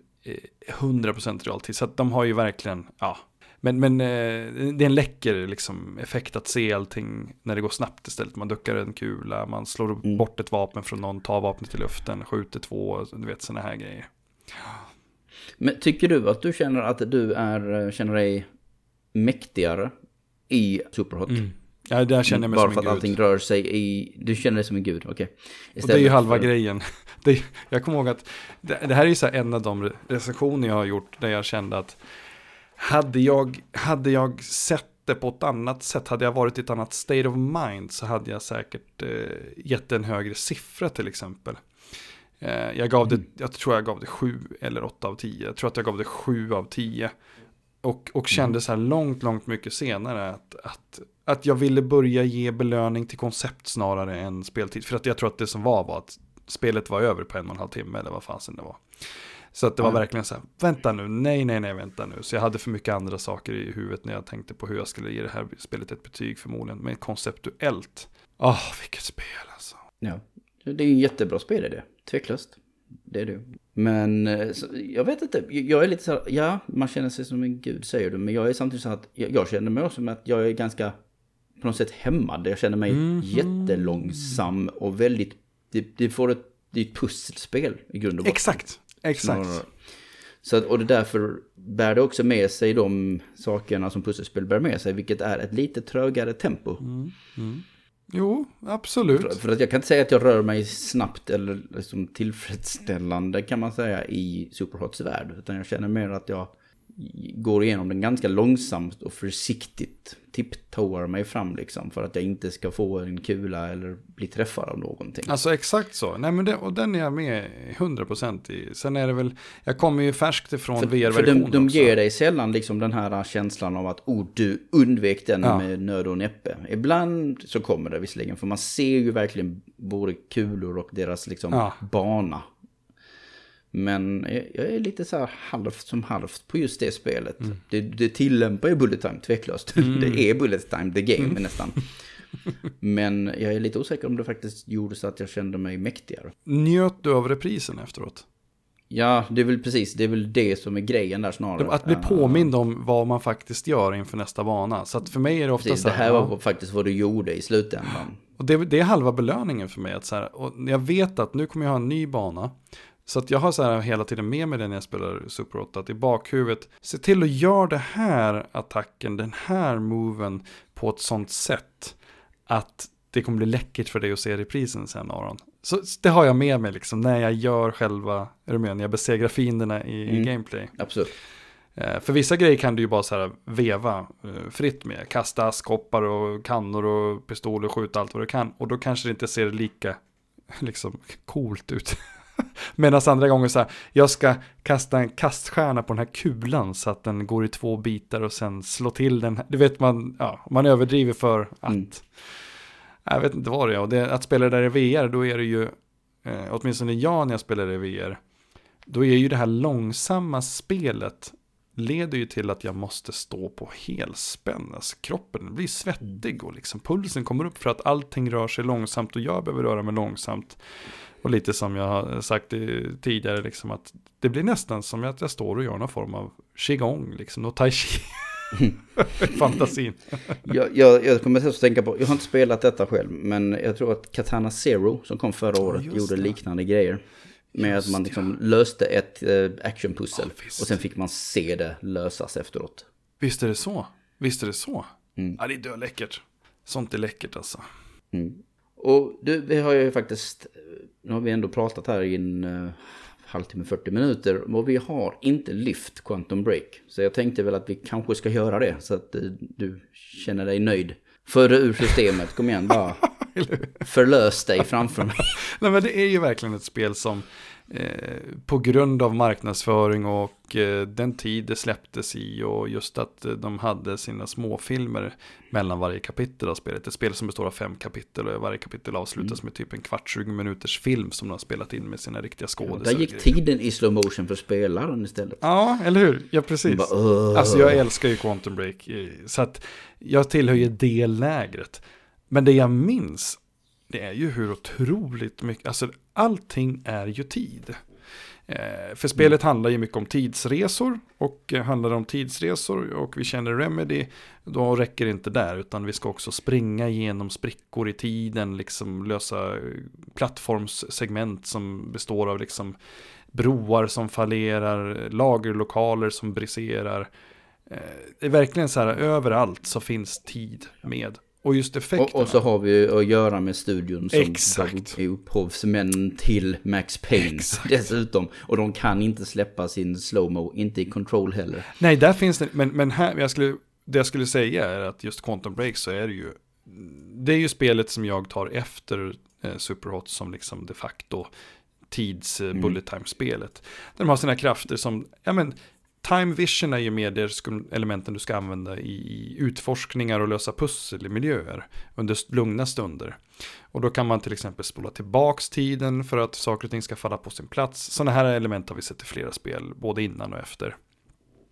hundra procent realtid. Så att de har ju verkligen, ja. Men, men det är en läcker liksom, effekt att se allting när det går snabbt istället. Man duckar en kula, man slår mm. bort ett vapen från någon, tar vapnet i luften, skjuter två, du vet, såna här grejer. Men tycker du att du känner att du är, känner dig mäktigare i Superhot? Mm. Ja, där känner jag mig bara som för en att allting rör sig i... Du känner dig som en gud, okej. Okay. Det är ju halva för... grejen. Det är, jag kommer ihåg att... Det, det här är ju så här en av de recensioner jag har gjort där jag kände att hade jag, hade jag sett det på ett annat sätt, hade jag varit i ett annat state of mind så hade jag säkert eh, gett en högre siffra till exempel. Eh, jag gav det... Mm. Jag tror jag gav det sju eller åtta av tio. Jag tror att jag gav det sju av tio. Och, och kände mm. så här långt, långt mycket senare att... att Att jag ville börja ge belöning till koncept snarare än speltid. För att jag tror att det som var var att spelet var över på en och en halv timme eller vad fasen det var. Så att det var mm. verkligen så här, vänta nu, nej, nej, nej, vänta nu. Så jag hade för mycket andra saker i huvudet när jag tänkte på hur jag skulle ge det här spelet ett betyg förmodligen. Men konceptuellt, åh, oh, vilket spel alltså. Ja, det är ju en jättebra spel i det, tveklöst. Det är du. Men jag vet inte, jag är lite så här, ja, man känner sig som en gud säger du. Men jag är samtidigt så här att jag, jag känner mig som att jag är ganska... på något sätt hämmad. Jag känner mig mm. jättelångsam och väldigt... Det, det, får ett, det är ett pusselspel i grund och botten. Exakt, exakt. Så att, och det därför bär det också med sig de sakerna som pusselspel bär med sig, vilket är ett lite trögare tempo. Mm. Mm. Jo, absolut. För, för att jag kan inte säga att jag rör mig snabbt eller liksom tillfredsställande kan man säga i Superhots värld, utan jag känner mer att jag går igenom den ganska långsamt och försiktigt, tipptåar mig fram liksom för att jag inte ska få en kula eller bli träffad av någonting. Alltså exakt så. Nej, men det, och den är jag med hundra procent i. Sen är det väl, jag kommer ju färskt ifrån V R-versionen. För de, de ger dig sällan liksom den här känslan av att oh, du undvek den ja. med nöd och näppe. Ibland så kommer det visserligen, för man ser ju verkligen både kulor och deras liksom ja. bana. Men jag är lite så här halvt som halvt på just det spelet. Mm. Det, det tillämpar ju Bullet Time, tveklöst. Mm. Det är Bullet Time, the game mm. nästan. Men jag är lite osäker om det faktiskt gjorde så att jag kände mig mäktigare. Njöt du av reprisen efteråt? Ja, det är väl precis. Det är väl det som är grejen där snarare. Att bli påmind om vad man faktiskt gör inför nästa bana. Så att för mig är det ofta precis, så här... Det här var ja. faktiskt vad du gjorde i slutändan. Och det, det är halva belöningen för mig. Att så här, och jag vet att nu kommer jag ha en ny bana. Så att jag har så här hela tiden med mig det när jag spelar Superhot att i bakhuvudet, se till att göra den här attacken, den här moven på ett sånt sätt att det kommer bli läckert för dig att se reprisen sen, Aron. Så det har jag med mig liksom när jag gör själva, är du med, när jag besegrar fienderna i, mm. i gameplay. Absolut. För vissa grejer kan du ju bara så här veva fritt med, kasta askkoppar och kannor och pistoler och skjuta allt vad du kan. Och då kanske det inte ser lika liksom coolt ut. Medan andra gånger så här, jag ska kasta en kaststjärna på den här kulan så att den går i två bitar och sen slå till den här. Du vet man, ja, man överdriver för att mm. jag vet inte vad det är. Och det, att spela det där i V R, då är det ju eh, åtminstone jag när jag spelar det i V R, då är ju det här långsamma spelet leder ju till att jag måste stå på helspänn. Alltså kroppen blir svettig och liksom pulsen kommer upp för att allting rör sig långsamt och jag behöver röra mig långsamt. Och lite som jag har sagt tidigare liksom att det blir nästan som att jag står och gör någon form av qigong liksom och tai chi. Fantasin. jag, jag, jag kommer att tänka på, jag har inte spelat detta själv, men jag tror att Katana Zero som kom förra året oh, gjorde det. liknande grejer. Med just att man liksom ja. löste ett actionpussel oh, och sen fick man se det lösas efteråt. Visst är det så? Visst är det så? Mm. Ja, det är dödläckert. Sånt är läckert alltså. Mm. Och du, vi har ju faktiskt, nu har vi ändå pratat här i en uh, halvtimme, fyrtio minuter. Och vi har inte lyft Quantum Break. Så jag tänkte väl att vi kanske ska göra det. Så att uh, du känner dig nöjd. Före ur systemet, kom igen, bara förlös dig framför mig. Nej, men det är ju verkligen ett spel som eh, på grund av marknadsföring och eh, den tid det släpptes i och just att eh, de hade sina småfilmer mellan varje kapitel av spelet. Ett spel som består av fem kapitel och varje kapitel avslutas mm. med typ en kvart, tjugo minuters film som de har spelat in med sina riktiga skådespelare. Ja, där gick tiden i slow motion för spelaren istället. Ja, eller hur? Ja, precis. Bara, uh. Alltså jag älskar ju Quantum Break så att jag tillhör ju det lägret. Men det jag minns det är ju hur otroligt mycket, alltså allting är ju tid. För spelet handlar ju mycket om tidsresor, och handlar det om tidsresor och vi känner Remedy, då räcker det inte där, utan vi ska också springa genom sprickor i tiden, liksom lösa plattformssegment som består av liksom broar som fallerar, lagerlokaler som briserar. Det är verkligen så här, överallt så finns tid med. Och just effekterna. Och, och så har vi att göra med studion som exakt. Är upphovsmän till Max Payne exakt. Dessutom. Och de kan inte släppa sin slowmo, inte i Control heller. Nej, där finns det. Men, men här, jag skulle, det jag skulle säga är att just Quantum Break så är det ju, det är ju spelet som jag tar efter eh, Superhot som liksom de facto tids eh, bullet time-spelet. De har sina krafter som, ja men, time vision är ju med de elementen du ska använda i utforskningar och lösa pussel i miljöer under lugna stunder. Och då kan man till exempel spola tillbaks tiden för att saker och ting ska falla på sin plats. Sådana här element har vi sett i flera spel, både innan och efter.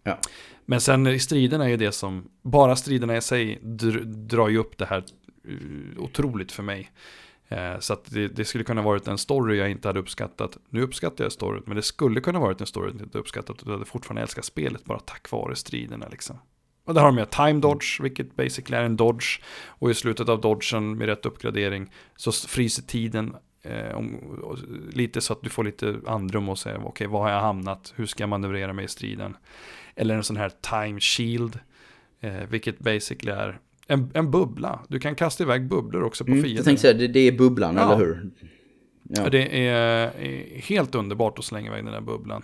Ja. Men sen i striderna är ju det som, bara striderna i sig dr- drar ju upp det här otroligt för mig. Så att det, det skulle kunna varit en story jag inte hade uppskattat. Nu uppskattar jag storyt, men det skulle kunna varit en story jag inte uppskattat, och jag hade fortfarande älskat spelet bara tack vare striderna liksom. Och där har de med time dodge, vilket basically är en dodge, och i slutet av dodgen med rätt uppgradering så fryser tiden eh, om, och, lite så att du får lite andrum och säger okej, okay, var har jag hamnat, hur ska jag manövrera mig i striden? Eller en sån här time shield, eh, vilket basically är En, en bubbla. Du kan kasta iväg bubblor också på mm, fienden. Jag tänkte säga, det, det är bubblan, ja. Eller hur? Ja. Det är, är helt underbart att slänga iväg den där bubblan.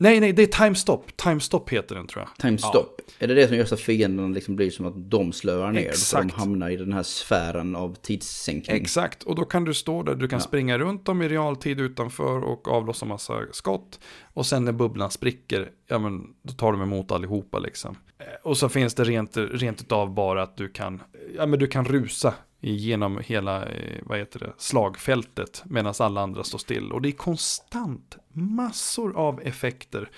Nej, nej, det är time stop. Time stop heter den, tror jag. Time stop. Ja. Är det det som gör så att fienden liksom blir som att de slöar ner? Exakt. De hamnar i den här sfären av tidssänkning. Exakt, och då kan du stå där. Du kan ja. springa runt dem i realtid utanför och avlossa massa skott. Och sen när bubblan spricker, ja men då tar de emot allihopa liksom. Och så finns det rent, rent utav bara att du kan, ja men du kan rusa genom hela, vad heter det, slagfältet medan alla andra står still. Och det är konstant massor av effekter.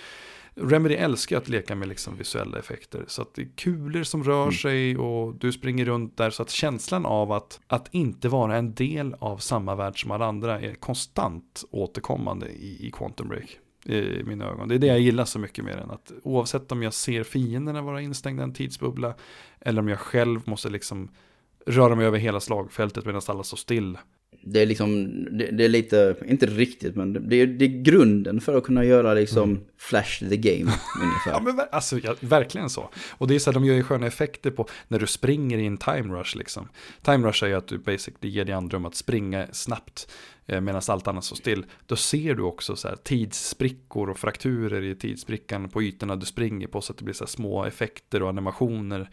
Remedy älskar att leka med liksom visuella effekter. Så att det är kulor som rör mm. sig och du springer runt där. Så att känslan av att, att inte vara en del av samma värld som alla andra är konstant återkommande i, i Quantum Break. I mina ögon. Det är det jag gillar så mycket med den. Att oavsett om jag ser fienderna vara instängda i en tidsbubbla eller om jag själv måste liksom röra mig över hela slagfältet medan alla står still. Det är liksom, det, det är lite, inte riktigt, men det är, det är grunden för att kunna göra liksom mm. flash the game ungefär. Ja, men alltså, ja, verkligen så. Och det är så här, de gör ju sköna effekter på när du springer i en time rush liksom. Time rush är ju att du basically ger dig andrum att springa snabbt eh, medan allt annat står still. Då ser du också så här tidssprickor och frakturer i tidsbrickan på ytorna du springer på, så att det blir så här små effekter och animationer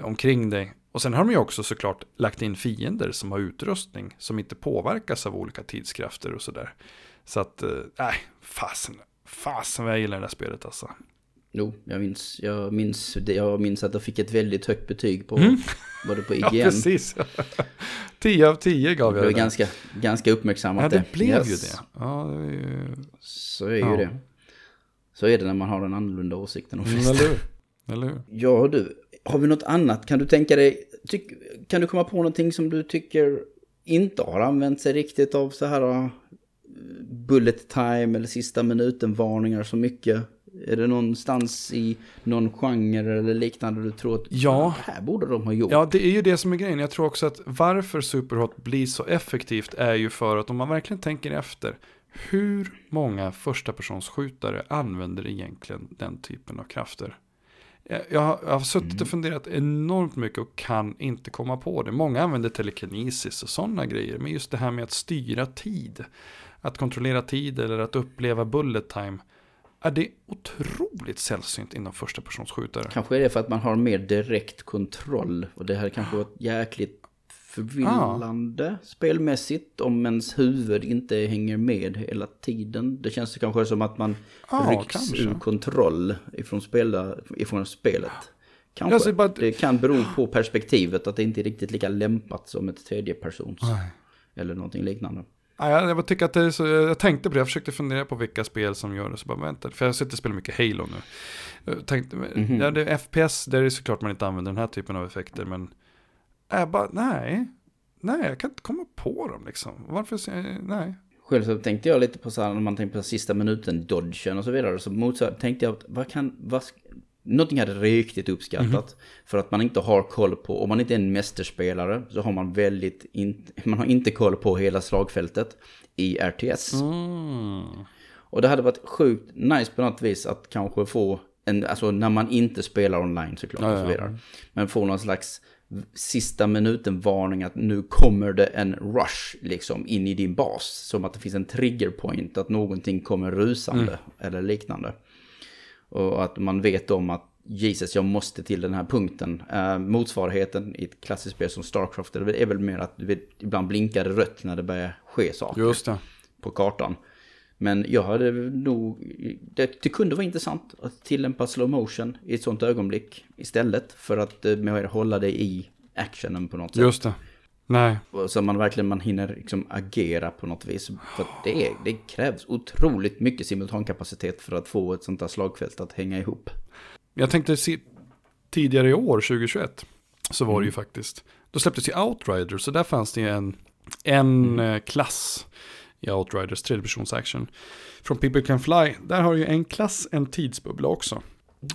omkring dig. Och sen har de ju också såklart lagt in fiender som har utrustning som inte påverkas av olika tidskrafter och sådär. Så att, nej, äh, fasen, fasen vad jag gillar det här spelet alltså. Jo, jag minns, jag minns, jag minns att jag fick ett väldigt högt betyg på, mm. var det på I G N? Ja, precis. tio av tio gav jag det. Det var ganska, ganska uppmärksammat. Ja, det, det. blev yes. ju det. Ja, det är ju... Så är ja. ju det. Så är det när man har en annorlunda åsikt än de flesta. Eller hur? Eller hur? Ja, du... Har vi något annat? Kan du tänka dig, tyck, kan du komma på någonting som du tycker inte har använt sig riktigt av så här bullet time eller sista minuten varningar så mycket? Är det någonstans i någon genre eller liknande du tror att ja. det här borde de ha gjort? Ja, det är ju det som är grejen. Jag tror också att varför Superhot blir så effektivt är ju för att om man verkligen tänker efter, hur många förstapersonsskjutare använder egentligen den typen av krafter? Jag har, jag har suttit och funderat enormt mycket och kan inte komma på det. Många använder telekinesis och sådana grejer. Men just det här med att styra tid, att kontrollera tid eller att uppleva bullet time, är det otroligt sällsynt inom första persons skjutare. Kanske är det för att man har mer direkt kontroll. Och det här kanske var ett jäkligt förvillande ah. spelmässigt om ens huvud inte hänger med hela tiden. Det känns kanske som att man ah, rycks kanske. ur kontroll ifrån, spela, ifrån spelet. Kanske. Alltså, but... Det kan bero på perspektivet att det inte är riktigt lika lämpat som ett tredjepersons eller någonting liknande. Ah, jag, jag, tycker att det är så, jag tänkte på det, jag försökte fundera på vilka spel som gör det, så bara vänta, för jag sitter och spelar mycket Halo nu. Jag tänkte, mm-hmm. ja, det är F P S, där är det såklart man inte använder den här typen av effekter, men Äh, bara, nej, nej, jag kan inte komma på dem liksom. Varför, nej. Själv så tänkte jag lite på så här, när man tänkte på sista minuten, dodgen och så vidare, så motsatt tänkte jag, vad kan, vad, någonting hade riktigt uppskattat, mm-hmm. för att man inte har koll på, om man inte är en mästerspelare så har man väldigt, in, man har inte koll på hela slagfältet i R T S. Mm. Och det hade varit sjukt nice på något vis att kanske få en, alltså när man inte spelar online såklart, ja, och så vidare, ja. Men få någon slags sista minuten varning att nu kommer det en rush liksom in i din bas, som att det finns en trigger point att någonting kommer rusande, mm. eller liknande, och att man vet om att Jesus, jag måste till den här punkten. Eh, motsvarigheten i ett klassiskt spel som Starcraft är väl mer att du ibland blinkar rött när det börjar ske saker. Just det. På kartan. Men jag hade nog, det, det kunde vara intressant att tillämpa slow motion i ett sånt ögonblick istället för att med hålla dig i actionen på något sätt. Just det. Nej. Så man verkligen man hinner liksom agera på något vis. För det, är, det krävs otroligt mycket simultankapacitet för att få ett sånt här slagfält att hänga ihop. Jag tänkte se, tidigare i år, tjugohundratjugoett, så var mm. det ju faktiskt, då släpptes ju Outriders, så där fanns det en, en mm. klass i Outriders, tredjepersons action. Från People Can Fly, där har ju en klass, en tidsbubbla också.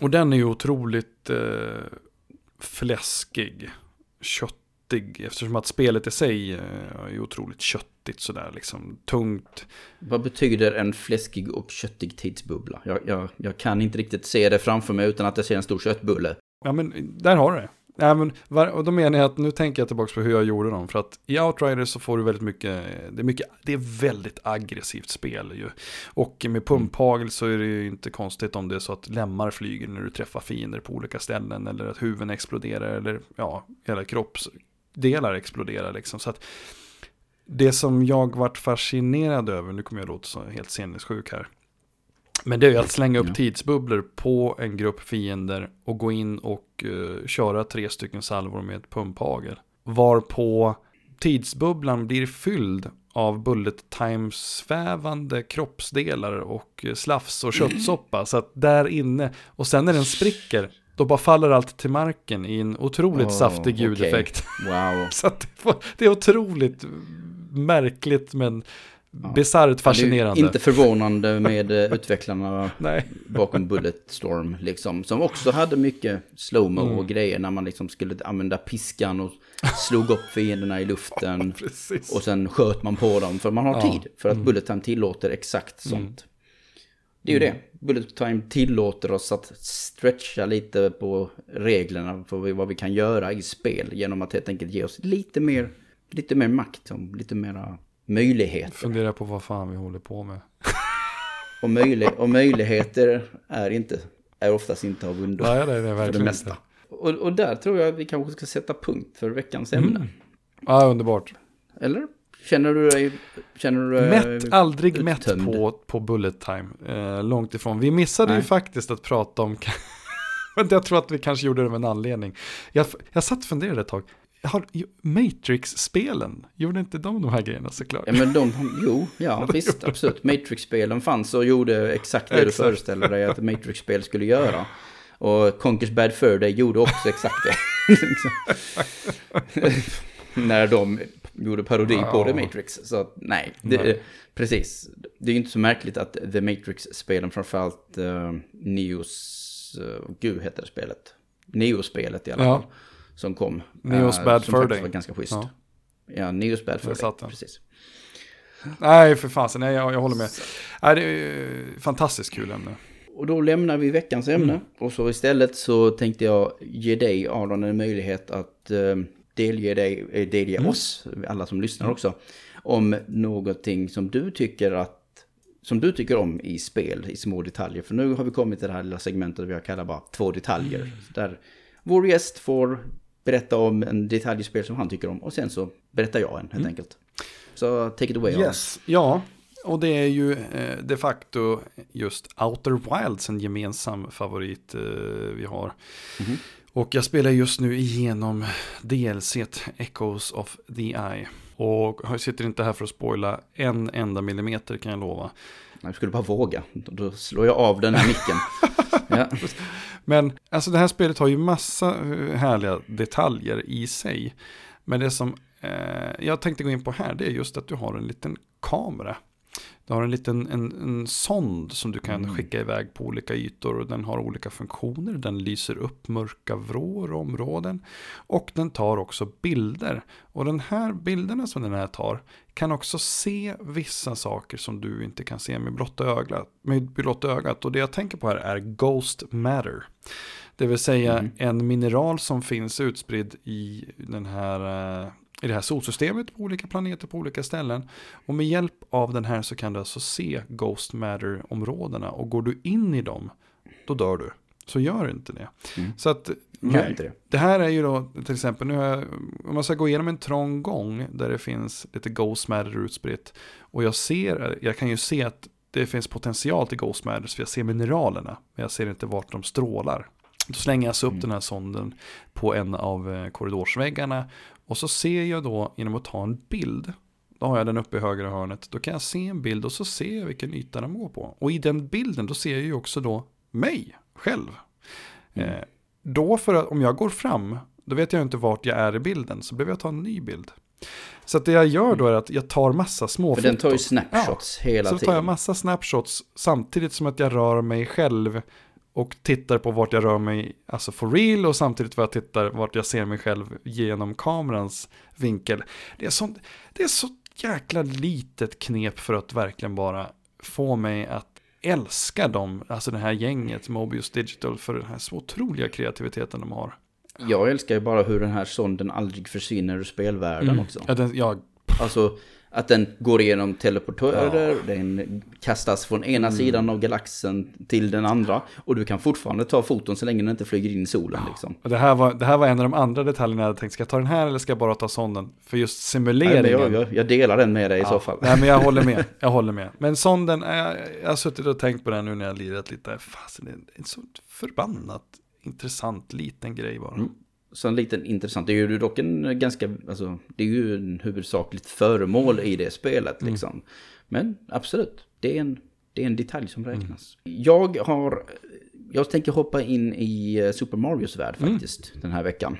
Och den är ju otroligt eh, fläskig, köttig, eftersom att spelet i sig eh, är otroligt köttigt sådär, liksom tungt. Vad betyder en fläskig och köttig tidsbubbla? Jag, jag, jag kan inte riktigt se det framför mig utan att jag ser en stor köttbulle. Ja, men där har du det. Ja, men, och då menar jag att nu tänker jag tillbaka på hur jag gjorde dem, för att i Outriders så får du väldigt mycket, det är, mycket, det är väldigt aggressivt spel ju, och med pumphagel så är det ju inte konstigt om det är så att lämmar flyger när du träffar fiender på olika ställen, eller att huvuden exploderar, eller ja, hela kroppsdelar exploderar liksom, så att det som jag varit fascinerad över, nu kommer jag låta så helt sinnessjuk här, men det är ju att slänga upp tidsbubblor på en grupp fiender och gå in och uh, köra tre stycken salvor med ett pumphagel. Varpå tidsbubblan blir fylld av bullet timesvävande kroppsdelar och slafs och köttsoppa. Så att där inne, och sen när den spricker, då bara faller allt till marken i en otroligt oh, saftig ljudeffekt. Okay. Wow. Så att det är otroligt märkligt, men bisarrt fascinerande. Ja, inte förvånande med utvecklarna bakom Bulletstorm liksom, som också hade mycket slowmo mm. och grejer när man liksom skulle använda piskan och slog upp fienderna i luften, ja, och sen sköt man på dem för man har ja. tid, för att mm. Bullet Time tillåter exakt sånt. Mm. Det är ju det. Bullet Time tillåter oss att stretcha lite på reglerna för vad vi kan göra i spel genom att helt enkelt ge oss lite mer lite mer makt, lite mer möjligheter. Fundera på vad fan vi håller på med. och, möjlig- och möjligheter är, inte, är oftast inte av undo. Nej, det är det verkligen inte. Och, och där tror jag att vi kanske ska sätta punkt för veckans ämne. Mm. Ja, underbart. Eller? Känner du dig känner du mätt, aldrig uttömd? Mätt på, på Bullet Time. Eh, långt ifrån. Vi missade Nej. ju faktiskt att prata om men jag tror att vi kanske gjorde det med en anledning. Jag, jag satt och funderade ett tag. Har Matrix-spelen, gjorde inte de de här grejerna såklart? Ja, men de, jo, ja, visst, absolut. Matrix-spelen fanns och gjorde exakt det du föreställer dig att Matrix-spel skulle göra. Och Conker's Bad Fur Day gjorde också exakt det. När de gjorde parodi ja. på The Matrix. Så nej, det, nej. precis. Det är ju inte så märkligt att The Matrix-spelen, framförallt uh, Neos, uh, gud heter spelet. Neo-spelet i alla fall. Ja. Som kom. Neos äh, Bad Fur Day. Var ganska schysst. Ja, ja Neos Bad Fur Day. Precis. Nej, för fan. Nej, jag, jag håller med. Nej, det är fantastiskt kul ämne. Och då lämnar vi veckans ämne. Mm. Och så istället så tänkte jag ge dig, Aron, en möjlighet att eh, delge dig, eh, delge mm. oss, alla som lyssnar mm. också, om någonting som du tycker att som du tycker om i spel, i små detaljer. För nu har vi kommit till det här lilla segmentet vi har kallat bara två detaljer. Mm. Där vår gäst får berätta om en detaljspel som han tycker om. Och sen så berättar jag en, helt mm. enkelt. Så take it away. Yes, on. Ja. Och det är ju eh, de facto just Outer Wilds, en gemensam favorit eh, vi har. Mm-hmm. Och jag spelar just nu igenom D L C Echoes of the Eye. Och jag sitter inte här för att spoila en enda millimeter, kan jag lova. Jag skulle bara våga. Då slår jag av den här micken. Ja. Men alltså det här spelet har ju massa härliga detaljer i sig. Men det som eh, jag tänkte gå in på här, det är just att du har en liten kamera. Du har en liten en, en sond som du kan mm. skicka iväg på olika ytor, och den har olika funktioner. Den lyser upp mörka vrår och områden, och den tar också bilder. Och den här bilderna som den här tar kan också se vissa saker som du inte kan se med blotta ögat. Med blotta ögat. Och det jag tänker på här är ghost matter. Det vill säga mm. en mineral som finns utspridd i den här... i det här solsystemet, på olika planeter, på olika ställen. Och med hjälp av den här så kan du alltså se ghost matter-områdena. Och går du in i dem, då dör du. Så gör inte det. Mm. Så att, nej, det. det här är ju då, till exempel, nu har jag, om man ska gå igenom en trång gång där det finns lite ghost matter utspritt. Och jag ser, jag kan ju se att det finns potential till ghost matter, för jag ser mineralerna, men jag ser inte vart de strålar. Då slänger jag så upp mm. den här sonden på en av korridorsväggarna. Och så ser jag då, genom att ta en bild, då har jag den uppe i högra hörnet, då kan jag se en bild och så ser jag vilken yta den går på. Och i den bilden då ser jag ju också då mig själv. Mm. Eh, då för att, om jag går fram, då vet jag inte vart jag är i bilden, så behöver jag ta en ny bild. Så att det jag gör då är att jag tar massa småfoton. För foton. Den tar ju snapshots ja, hela tiden. Så tar jag massa snapshots samtidigt som att jag rör mig själv och tittar på vart jag rör mig, alltså for real, och samtidigt vad jag tittar vart jag ser mig själv genom kamerans vinkel. Det är så, det är så jäkla litet knep för att verkligen bara få mig att älska dem, alltså det här gänget Mobius Digital, för den här så otroliga kreativiteten de har. Jag älskar ju bara hur den här sonden aldrig försvinner ur spelvärlden mm. också. Ja, den, ja. Alltså att den går igenom teleportörer, ja. Den kastas från ena mm. sidan av galaxen till den andra. Och du kan fortfarande ta foton så länge den inte flyger in i solen. Ja. Liksom. Det, här var, det här var en av de andra detaljerna jag tänkte, ska jag ta den här eller ska jag bara ta sonden? För just simuleringen. Nej, jag, jag, jag delar den med dig ja. i så fall. Nej, men jag håller med. Jag håller med. Men sonden, jag, jag har suttit och tänkt på den nu när jag lirat lite. Fasen, det är en så förbannat intressant liten grej bara. Mm. Så en liten intressant, det är ju dock en ganska, alltså, det är ju en huvudsakligt föremål i det spelet liksom. Mm. Men absolut, det är, en, det är en detalj som räknas. Mm. Jag har, jag tänker hoppa in i Super Marios värld faktiskt mm. den här veckan.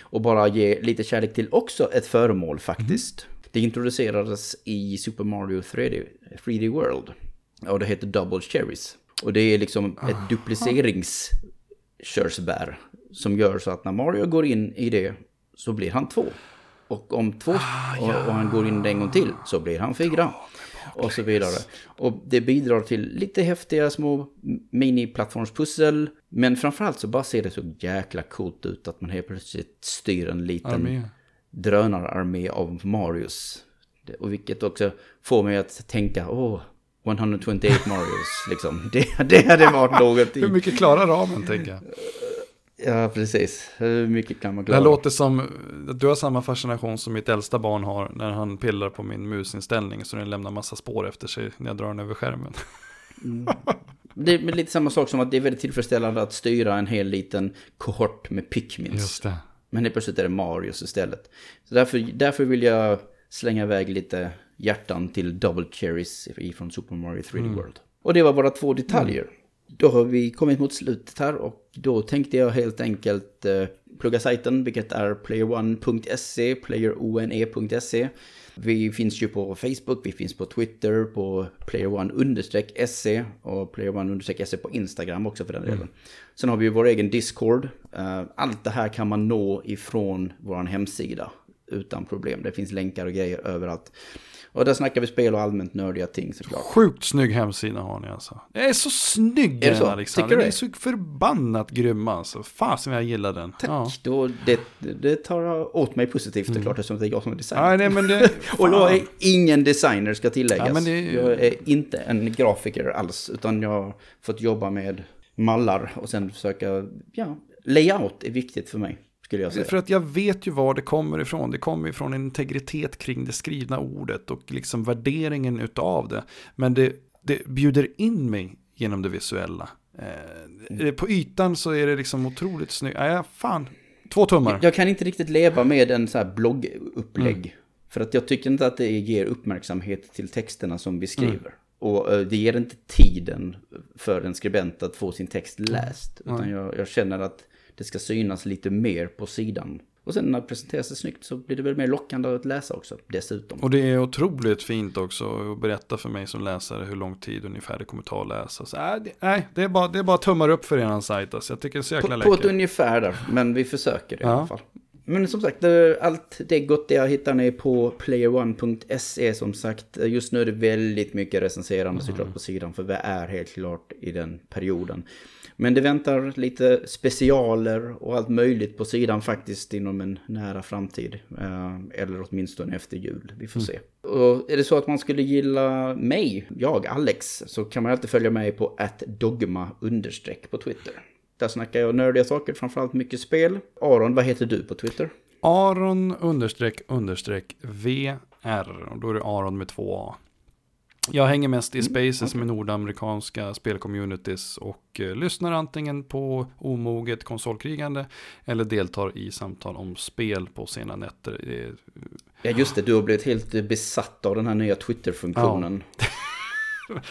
Och bara ge lite kärlek till också ett föremål faktiskt. Mm. Det introducerades i Super Mario tre D, tre D World, och det heter Double Cherries. Och det är liksom ett oh. duplicerings körsbär som gör så att när Mario går in i det så blir han två. Och om två ah, ja. och, och han går in en gång till så blir han fyra. Och så vidare. Och det bidrar till lite häftiga små mini-plattformspussel. Men framförallt så bara ser det så jäkla coolt ut att man helt plötsligt styr en liten armé. drönararmé av Marios. Och vilket också får mig att tänka, åh, etthundratventioåtta Marios, liksom. Det, det hade varit någonting. Hur mycket klarar ramen, tänker jag. Ja, precis. Hur mycket kan man klara? Det låter som att du har samma fascination som mitt äldsta barn har när han pillar på min musinställning så den lämnar massa spår efter sig när jag drar den över skärmen. Mm. Det är lite samma sak som att det är väldigt tillfredsställande att styra en hel liten kohort med Pikmins. Just det. Men det plötsligt är det Marios istället. Så därför, därför vill jag slänga iväg lite hjärtan till Double Cherries från Super Mario tre D mm. World. Och det var bara två detaljer. Mm. Då har vi kommit mot slutet här och då tänkte jag helt enkelt eh, plugga sajten, vilket är player one punkt se, player one punkt se. Vi finns ju på Facebook, vi finns på Twitter, på player one underscore se och player one underscore se på Instagram också för den delen. Mm. Sen har vi ju vår egen Discord. Eh, allt det här kan man nå ifrån vår hemsida utan problem. Det finns länkar och grejer överallt. Och där snackar vi spel och allmänt nördiga ting såklart. Sjukt snygg hemsida har ni alltså. Det är så snygg, är det så? Alexander. Tycker du det? Det är så förbannat grym alltså. Fan som jag gillar den. Tack. Ja. Då, det, det tar åt mig positivt såklart mm. eftersom det är jag som är designer. Ja, nej, men det, och då är ingen designer ska tilläggas. Ja, men det... Jag är inte en grafiker alls utan jag har fått jobba med mallar och sen försöka, ja, layout är viktigt för mig. För att jag vet ju var det kommer ifrån. Det kommer ifrån en integritet kring det skrivna ordet och liksom värderingen utav det. Men det, det bjuder in mig genom det visuella. Eh, mm. På ytan så är det liksom otroligt snyggt. Äh, fan, två tummar. Jag, jag kan inte riktigt leva med en så här bloggupplägg. Mm. För att jag tycker inte att det ger uppmärksamhet till texterna som vi skriver. Mm. Och det ger inte tiden för en skribent att få sin text läst. Mm. Utan jag, jag känner att det ska synas lite mer på sidan. Och sen när det presenteras det snyggt så blir det väl mer lockande att läsa också dessutom. Och det är otroligt fint också att berätta för mig som läsare hur lång tid ungefär det kommer ta att läsa. Så, äh, det, nej, det är bara, det är bara tummar upp för eran sajt. Alltså. Jag tycker det är så jäkla läckert. På ett ungefär där, men vi försöker det, ja. I alla fall. Men som sagt, allt det gott jag hittar ni på player one punkt se som sagt. Just nu är det väldigt mycket recenserande mm. såklart på sidan, för vi är helt klart i den perioden. Men det väntar lite specialer och allt möjligt på sidan faktiskt inom en nära framtid. Eller åtminstone efter jul, vi får mm. se. Och är det så att man skulle gilla mig, jag, Alex, så kan man alltid följa mig på at dogma understreck på Twitter. Där snackar jag nördiga saker, framförallt mycket spel. Aron, vad heter du på Twitter? Aron understreck understreck VR. Och då är det Aron med två A. Jag hänger mest i spaces mm, okay. med nordamerikanska spelcommunities och eh, lyssnar antingen på omoget konsolkrigande eller deltar i samtal om spel på sena nätter. Det... Ja just det, du har blivit helt besatt av den här nya Twitter-funktionen. Ja.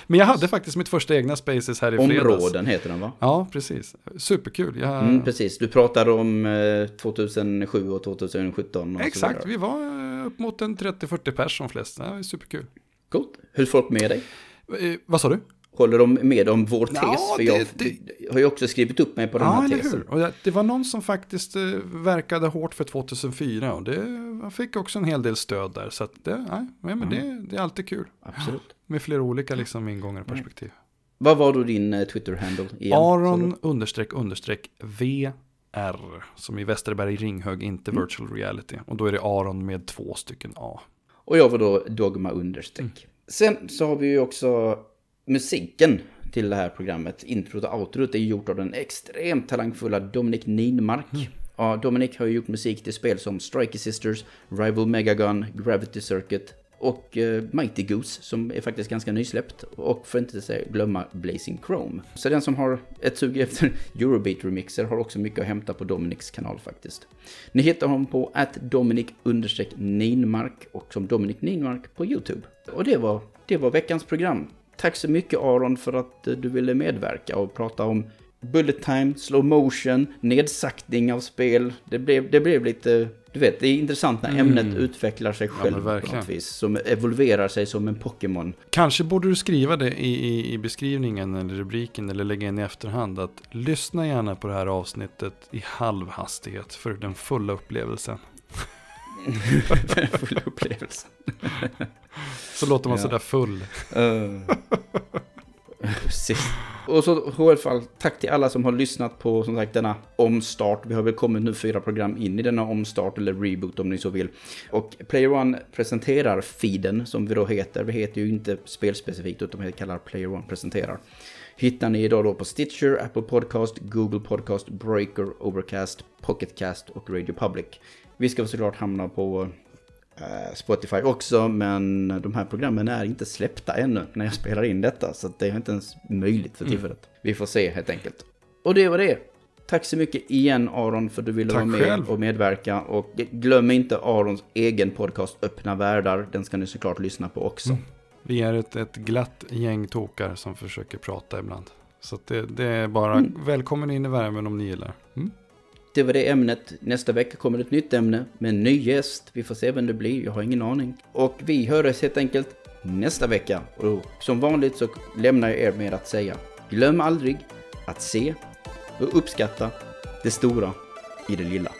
Men jag hade faktiskt mitt första egna spaces här i fredags. Områden heter den, va? Ja, precis. Superkul. Jag... Mm, precis, du pratade om eh, tjugohundrasju och tjugosjutton. Och exakt, vi var upp mot en trettio till fyrtio pers som flest. Det var superkul. Coolt. Hur folk med dig? Eh, vad sa du? Håller de med om vår tes? Ja, för jag det, det... har ju också skrivit upp mig på den ja, här tesen. Hur? Och det var någon som faktiskt verkade hårt för tjugohundrafyra och det fick också en hel del stöd där. Så att det, nej, men mm. det, det är alltid kul. Absolut. Ja, med flera olika liksom, ingångar och perspektiv. Mm. Vad var då din eh, Twitter-handle igen? Aron understreck understreck VR som i Westerberg Ringhög, inte mm. virtual reality. Och då är det Aron med två stycken A. Och jag var då dogma understreck. Mm. Sen så har vi ju också musiken till det här programmet, introt och outrot, är gjort av den extremt talangfulla Dominik Ninmark. Mm. Ja, Dominik har ju gjort musik till spel som Strikey Sisters, Rival Megagun, Gravity Circuit och eh, Mighty Goose som är faktiskt ganska nysläppt och för inte säga glömma Blazing Chrome. Så den som har ett sug efter Eurobeat-remixer har också mycket att hämta på Dominiks kanal faktiskt. Ni hittar honom på at dominik understreck ninmark och som Dominik Ninmark på YouTube. Och det var, det var veckans program. Tack så mycket Aron för att du ville medverka och prata om bullet time, slow motion, nedsaktning av spel. Det blev, det blev lite, du vet, det är intressant när mm. ämnet utvecklar sig själv ja, på något vis, som evolverar sig som en Pokémon. Kanske borde du skriva det i, i, i beskrivningen eller rubriken eller lägga in i efterhand att lyssna gärna på det här avsnittet i halv hastighet för den fulla upplevelsen. Full upplevelse. Så låter man ja. sådär full. uh, Precis. Och så i alla fall tack till alla som har lyssnat på som sagt denna omstart. Vi har väl kommit nu fyra program in i denna omstart eller reboot om ni så vill. Och Player One presenterar feeden som vi då heter. Vi heter ju inte spelspecifikt utan vi kallar Player One presenterar. Hittar ni idag då på Stitcher, Apple Podcast, Google Podcast, Breaker, Overcast, Pocketcast och Radio Public. Vi ska såklart hamna på Spotify också, men de här programmen är inte släppta ännu när jag spelar in detta. Så det är inte ens möjligt för tillfället. Mm. Vi får se helt enkelt. Och det var det. Tack så mycket igen Aron för att du ville Tack vara med själv. och medverka. Och glöm inte Arons egen podcast Öppna Världar. Den ska ni såklart lyssna på också. Mm. Vi är ett, ett glatt gäng tokar som försöker prata ibland. Så det, det är bara mm. välkommen in i värmen om ni gillar. Mm. Det var det ämnet. Nästa vecka kommer ett nytt ämne med en ny gäst. Vi får se vem det blir. Jag har ingen aning. Och vi hörs helt enkelt nästa vecka. Och som vanligt så lämnar jag er med att säga: glöm aldrig att se och uppskatta det stora i det lilla.